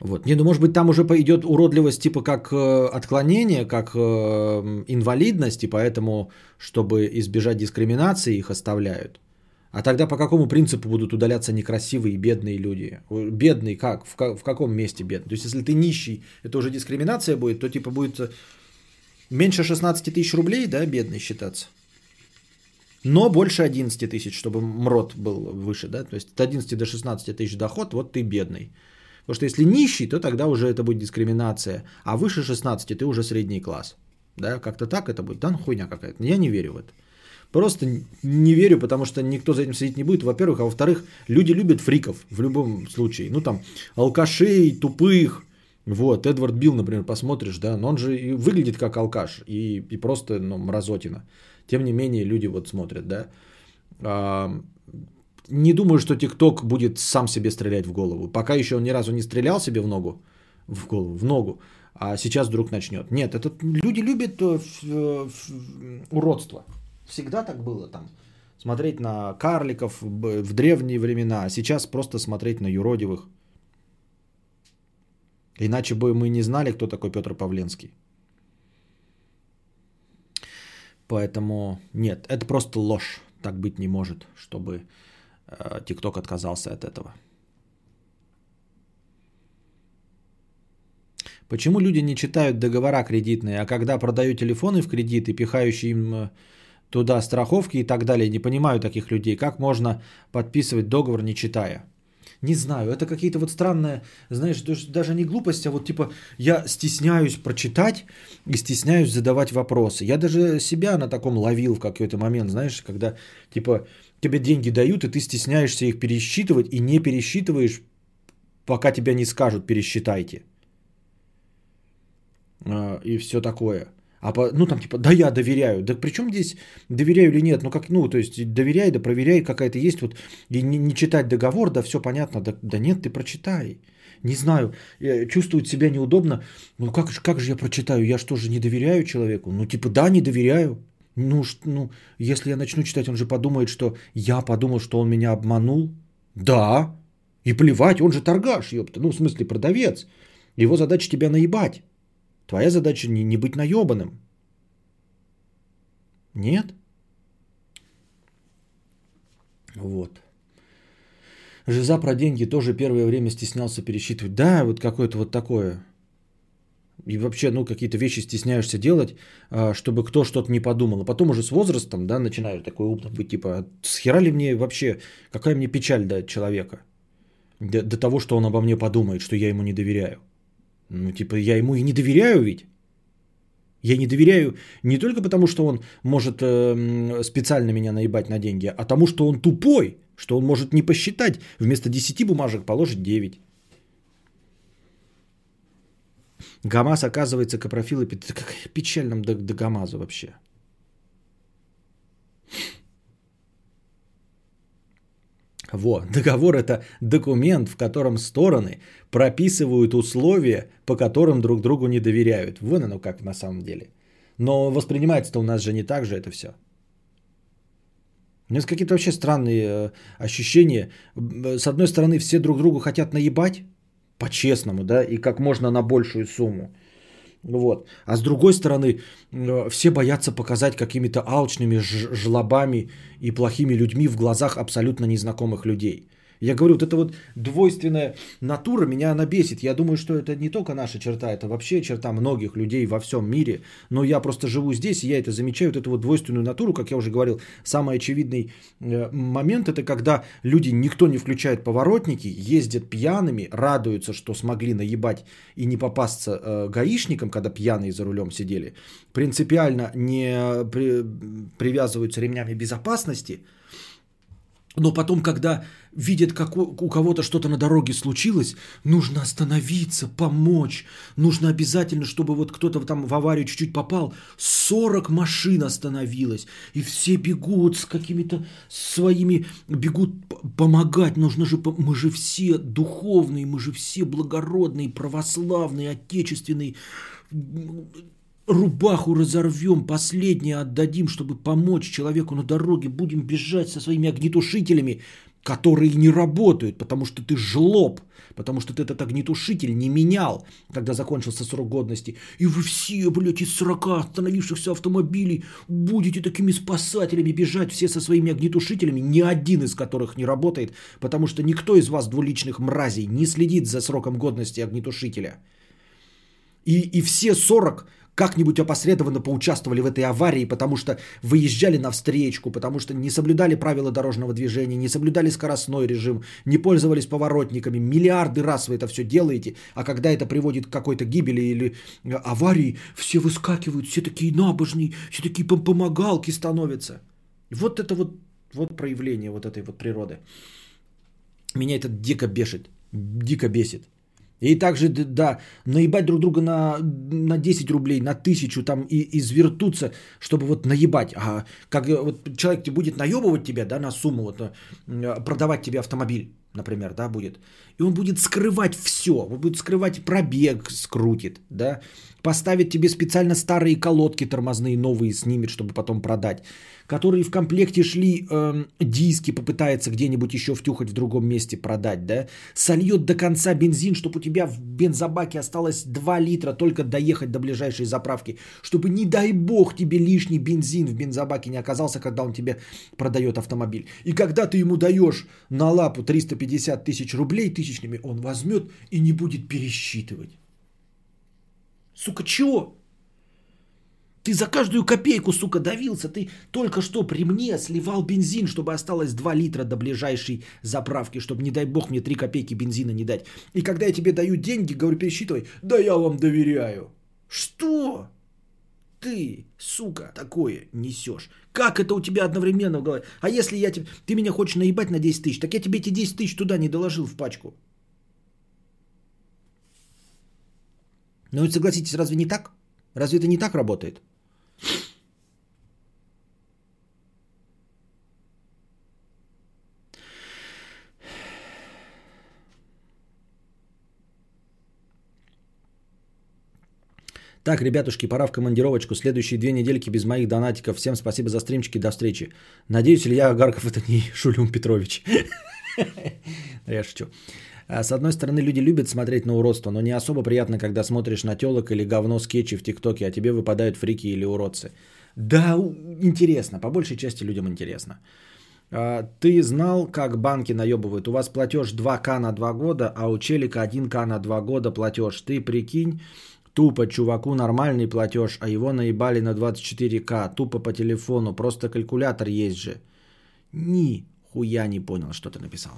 Вот. Не, ну может быть там уже идет уродливость типа как э, отклонение, как э, инвалидность, и поэтому, чтобы избежать дискриминации, их оставляют. А тогда по какому принципу будут удаляться некрасивые и бедные люди? Бедный как? В, как, в каком месте бедный? То есть, если ты нищий, это уже дискриминация будет, то типа будет меньше шестнадцать тысяч рублей, да, бедный считаться. Но больше одиннадцать тысяч, чтобы МРОТ был выше, да, то есть от одиннадцати до шестнадцати тысяч доход, вот ты бедный. Потому что если нищий, то тогда уже это будет дискриминация, а выше шестнадцати ты уже средний класс. Да, как-то так это будет. Да, ну хуйня какая-то. Я не верю в это. Просто не верю, потому что никто за этим следить не будет, во-первых. А во-вторых, люди любят фриков в любом случае. Ну там алкашей, тупых. Вот, Эдвард Билл, например, посмотришь, да, но он же и выглядит как алкаш и, и просто, ну, мразотина. Тем не менее, люди вот смотрят, да. А, не думаю, что ТикТок будет сам себе стрелять в голову. Пока еще он ни разу не стрелял себе в ногу, в голову, в ногу, а сейчас вдруг начнет. Нет, это люди любят уродство. Всегда так было там. Смотреть на карликов в древние времена, а сейчас просто смотреть на юродивых. Иначе бы мы не знали, кто такой Петр Павленский. Поэтому нет, это просто ложь. Так быть не может, чтобы ТикТок отказался от этого. Почему люди не читают договора кредитные, а когда продают телефоны в кредит и пихающие им туда страховки и так далее, не понимаю таких людей, как можно подписывать договор, не читая? Не знаю, это какие-то вот странные, знаешь, даже не глупости, а вот типа я стесняюсь прочитать и стесняюсь задавать вопросы. Я даже себя на таком ловил в какой-то момент, знаешь, когда типа тебе деньги дают, и ты стесняешься их пересчитывать и не пересчитываешь, пока тебя не скажут «пересчитайте». И все такое. А по, ну там типа, да я доверяю, да причем здесь доверяю или нет, ну как, ну то есть доверяй, да проверяй, какая-то есть, вот и не, не читать договор, да все понятно, да, да нет, ты прочитай, не знаю, чувствует себя неудобно, ну как, как же я прочитаю, я что же не доверяю человеку, ну типа да, не доверяю, ну, ну если я начну читать, он же подумает, что я подумал, что он меня обманул, да, и плевать, он же торгаш, ёпта, ну в смысле продавец, его задача тебя наебать. Твоя задача не, не быть наебанным. Нет? Вот. Жиза про деньги тоже первое время стеснялся пересчитывать. Да, вот какое-то вот такое. И вообще, ну, какие-то вещи стесняешься делать, чтобы кто что-то не подумал. А потом уже с возрастом, да, начинаю такой опыт быть, типа, схера ли мне вообще, какая мне печаль до человека? До, до того, что он обо мне подумает, что я ему не доверяю. Ну, типа, я ему и не доверяю ведь. Я не доверяю не только потому, что он может э, специально меня наебать на деньги, а тому, что он тупой, что он может не посчитать. Вместо десяти бумажек положить девять. Гамаз, оказывается, капрофилы... Как печально нам до, до Гамаза вообще. Во, договор – это документ, в котором стороны прописывают условия, по которым друг другу не доверяют. Вон оно как на самом деле. Но воспринимается-то у нас же не так же это все. У нас какие-то вообще странные ощущения. С одной стороны, все друг другу хотят наебать, по-честному, да, и как можно на большую сумму. Вот. А с другой стороны, все боятся показать какими-то алчными жлобами и плохими людьми в глазах абсолютно незнакомых людей. Я говорю, вот эта вот двойственная натура меня она бесит. Я думаю, что это не только наша черта, это вообще черта многих людей во всем мире. Но я просто живу здесь, и я это замечаю, вот эту вот двойственную натуру, как я уже говорил. Самый очевидный момент – это когда люди, никто не включает поворотники, ездят пьяными, радуются, что смогли наебать и не попасться гаишникам, когда пьяные за рулем сидели, принципиально не привязываются ремнями безопасности. Но потом, когда видят, как у кого-то что-то на дороге случилось, нужно остановиться, помочь. Нужно обязательно, чтобы вот кто-то там в аварию чуть-чуть попал. сорок машин остановилось. И все бегут с какими-то своими... Бегут помогать. Нужно же... Мы же все духовные, мы же все благородные, православные, отечественные. Рубаху разорвем, последнее отдадим, чтобы помочь человеку на дороге. Будем бежать со своими огнетушителями, которые не работают, потому что ты жлоб, потому что ты этот огнетушитель не менял, когда закончился срок годности. И вы все, блядь, из сорока остановившихся автомобилей будете такими спасателями бежать, все со своими огнетушителями, ни один из которых не работает, потому что никто из вас, двуличных мразей, не следит за сроком годности огнетушителя. И, и все сорок... как-нибудь опосредованно поучаствовали в этой аварии, потому что выезжали навстречку, потому что не соблюдали правила дорожного движения, не соблюдали скоростной режим, не пользовались поворотниками. Миллиарды раз вы это все делаете, а когда это приводит к какой-то гибели или аварии, все выскакивают, все такие набожные, все такие помогалки становятся. Вот это вот, вот проявление вот этой вот природы. Меня это дико бесит, дико бесит. И также, да, наебать друг друга на, на десять рублей, на тысячу там и извертутся, чтобы вот наебать. А как вот человек будет наебывать тебя, да, на сумму, вот, продавать тебе автомобиль, например, да, будет. И он будет скрывать все, он будет скрывать пробег, скрутит, да, поставит тебе специально старые колодки тормозные, новые снимет, чтобы потом продать, которые в комплекте шли, э, диски попытается где-нибудь еще втюхать в другом месте продать, да, сольет до конца бензин, чтобы у тебя в бензобаке осталось два литра, только доехать до ближайшей заправки, чтобы, не дай бог, тебе лишний бензин в бензобаке не оказался, когда он тебе продает автомобиль. И когда ты ему даешь на лапу триста пятьдесят тысяч рублей тысячными, он возьмет и не будет пересчитывать. Сука, чего? Ты за каждую копейку, сука, давился. Ты только что при мне сливал бензин, чтобы осталось два литра до ближайшей заправки, чтобы, не дай бог, мне три копейки бензина не дать. И когда я тебе даю деньги, говорю, пересчитывай, да я вам доверяю. Что ты, сука, такое несешь? Как это у тебя одновременно в голове? А если я тебе... ты меня хочешь наебать на десять тысяч, так я тебе эти десять тысяч туда не доложил в пачку. Ну, согласитесь, разве не так? Разве это не так работает? Так, ребятушки, пора в командировочку. Следующие две недельки без моих донатиков. Всем спасибо за стримчики. До встречи. Надеюсь, Илья Агарков это не Шулюм Петрович. Я шучу. С одной стороны, люди любят смотреть на уродство, но не особо приятно, когда смотришь на телок или говно скетчи в ТикТоке, а тебе выпадают фрики или уродцы. Да, интересно. По большей части людям интересно. Ты знал, как банки наебывают? У вас платеж два тысячи на два года, а у челика один тысяча на два года платеж. Ты прикинь, тупо чуваку нормальный платеж, а его наебали на двадцать четыре тысячи. Тупо по телефону. Просто калькулятор есть же. Нихуя не понял, что ты написал.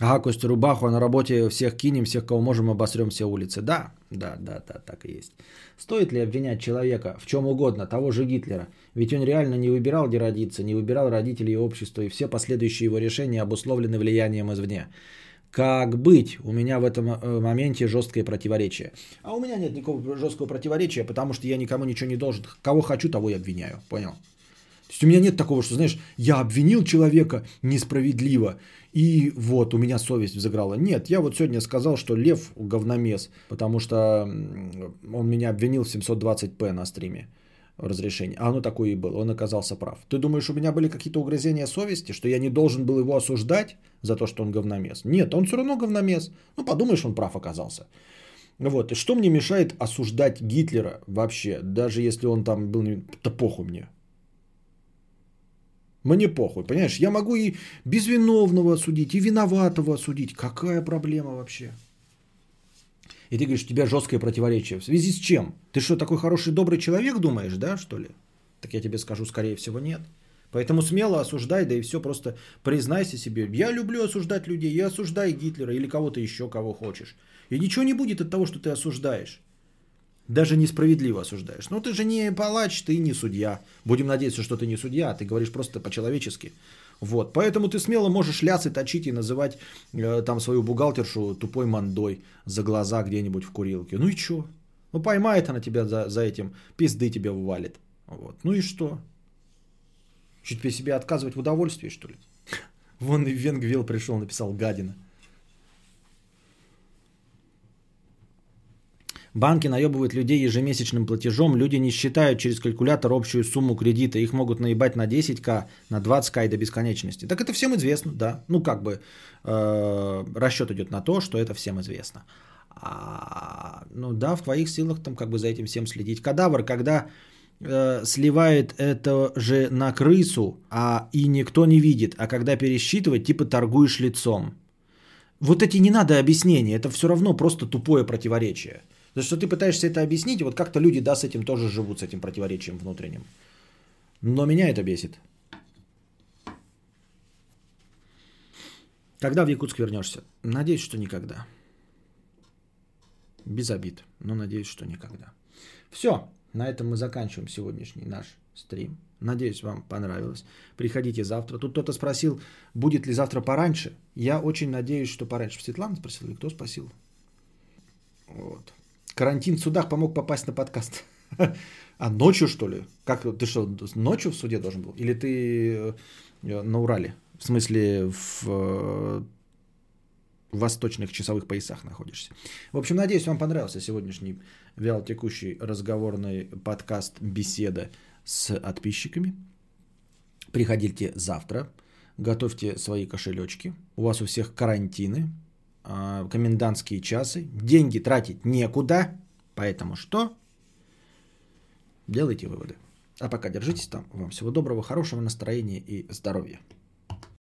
Ага, Костя, рубаху, а на работе всех кинем, всех, кого можем, обосрем все улицы. Да, да, да, да, так и есть. Стоит ли обвинять человека в чем угодно, того же Гитлера? Ведь он реально не выбирал, где родиться, не выбирал родителей и общества, и все последующие его решения обусловлены влиянием извне. Как быть? У меня в этом моменте жесткое противоречие. А у меня нет никакого жесткого противоречия, потому что я никому ничего не должен. Кого хочу, того и обвиняю. Понял? То есть у меня нет такого, что, знаешь, я обвинил человека несправедливо, и вот у меня совесть взыграла. Нет, я вот сегодня сказал, что Лев говномес, потому что он меня обвинил в семьсот двадцать пэ на стриме разрешение. А оно такое и было, он оказался прав. Ты думаешь, у меня были какие-то угрызения совести, что я не должен был его осуждать за то, что он говномес? Нет, он все равно говномес. Ну, подумаешь, он прав оказался. Вот. И что мне мешает осуждать Гитлера вообще, даже если он там был... Да похуй мне. Мне похуй, понимаешь? Я могу и безвиновного осудить, и виноватого осудить. Какая проблема вообще? И ты говоришь, у тебя жесткое противоречие. В связи с чем? Ты что, такой хороший, добрый человек думаешь, да, что ли? Так я тебе скажу, скорее всего, нет. Поэтому смело осуждай, да и все, просто признайся себе. Я люблю осуждать людей, я осуждаю Гитлера или кого-то еще, кого хочешь. И ничего не будет от того, что ты осуждаешь. Даже несправедливо осуждаешь. Ну, ты же не палач, ты не судья. Будем надеяться, что ты не судья, а ты говоришь просто по-человечески. Вот. Поэтому ты смело можешь лясы точить и называть э, там свою бухгалтершу тупой мандой за глаза где-нибудь в курилке. Ну и что? Ну, поймает она тебя за, за этим, пизды тебя ввалит. Вот. Ну и что? Чуть тебе себя отказывать в удовольствии, что ли? Вон и Венгвилл пришел, написал гадина. Банки наебывают людей ежемесячным платежом. Люди не считают через калькулятор общую сумму кредита. Их могут наебать на десять тысяч, на двадцать тысяч и до бесконечности. Так это всем известно, да. Ну, как бы э, расчет идет на то, что это всем известно. А, ну да, в твоих силах там как бы за этим всем следить. Кадавр, когда э, сливает это же на крысу, а и никто не видит. А когда пересчитывать, типа торгуешь лицом. Вот эти не надо объяснения. Это все равно просто тупое противоречие. Потому что ты пытаешься это объяснить, и вот как-то люди, да, с этим тоже живут, с этим противоречием внутренним. Но меня это бесит. Когда в Якутск вернешься? Надеюсь, что никогда. Без обид, но надеюсь, что никогда. Все, на этом мы заканчиваем сегодняшний наш стрим. Надеюсь, вам понравилось. Приходите завтра. Тут кто-то спросил, будет ли завтра пораньше. Я очень надеюсь, что пораньше. Светлана спросила, кто спросил? Вот. Карантин в судах помог попасть на подкаст. А ночью, что ли? Как ты что, ночью в суде должен был? Или ты на Урале? В смысле, в, в восточных часовых поясах находишься. В общем, надеюсь, вам понравился сегодняшний вялотекущий разговорный подкаст «Беседа с подписчиками». Приходите завтра, готовьте свои кошелечки. У вас у всех карантины. Комендантские часы. Деньги тратить некуда. Поэтому что? Делайте выводы. А пока держитесь там. Вам всего доброго, хорошего настроения и здоровья.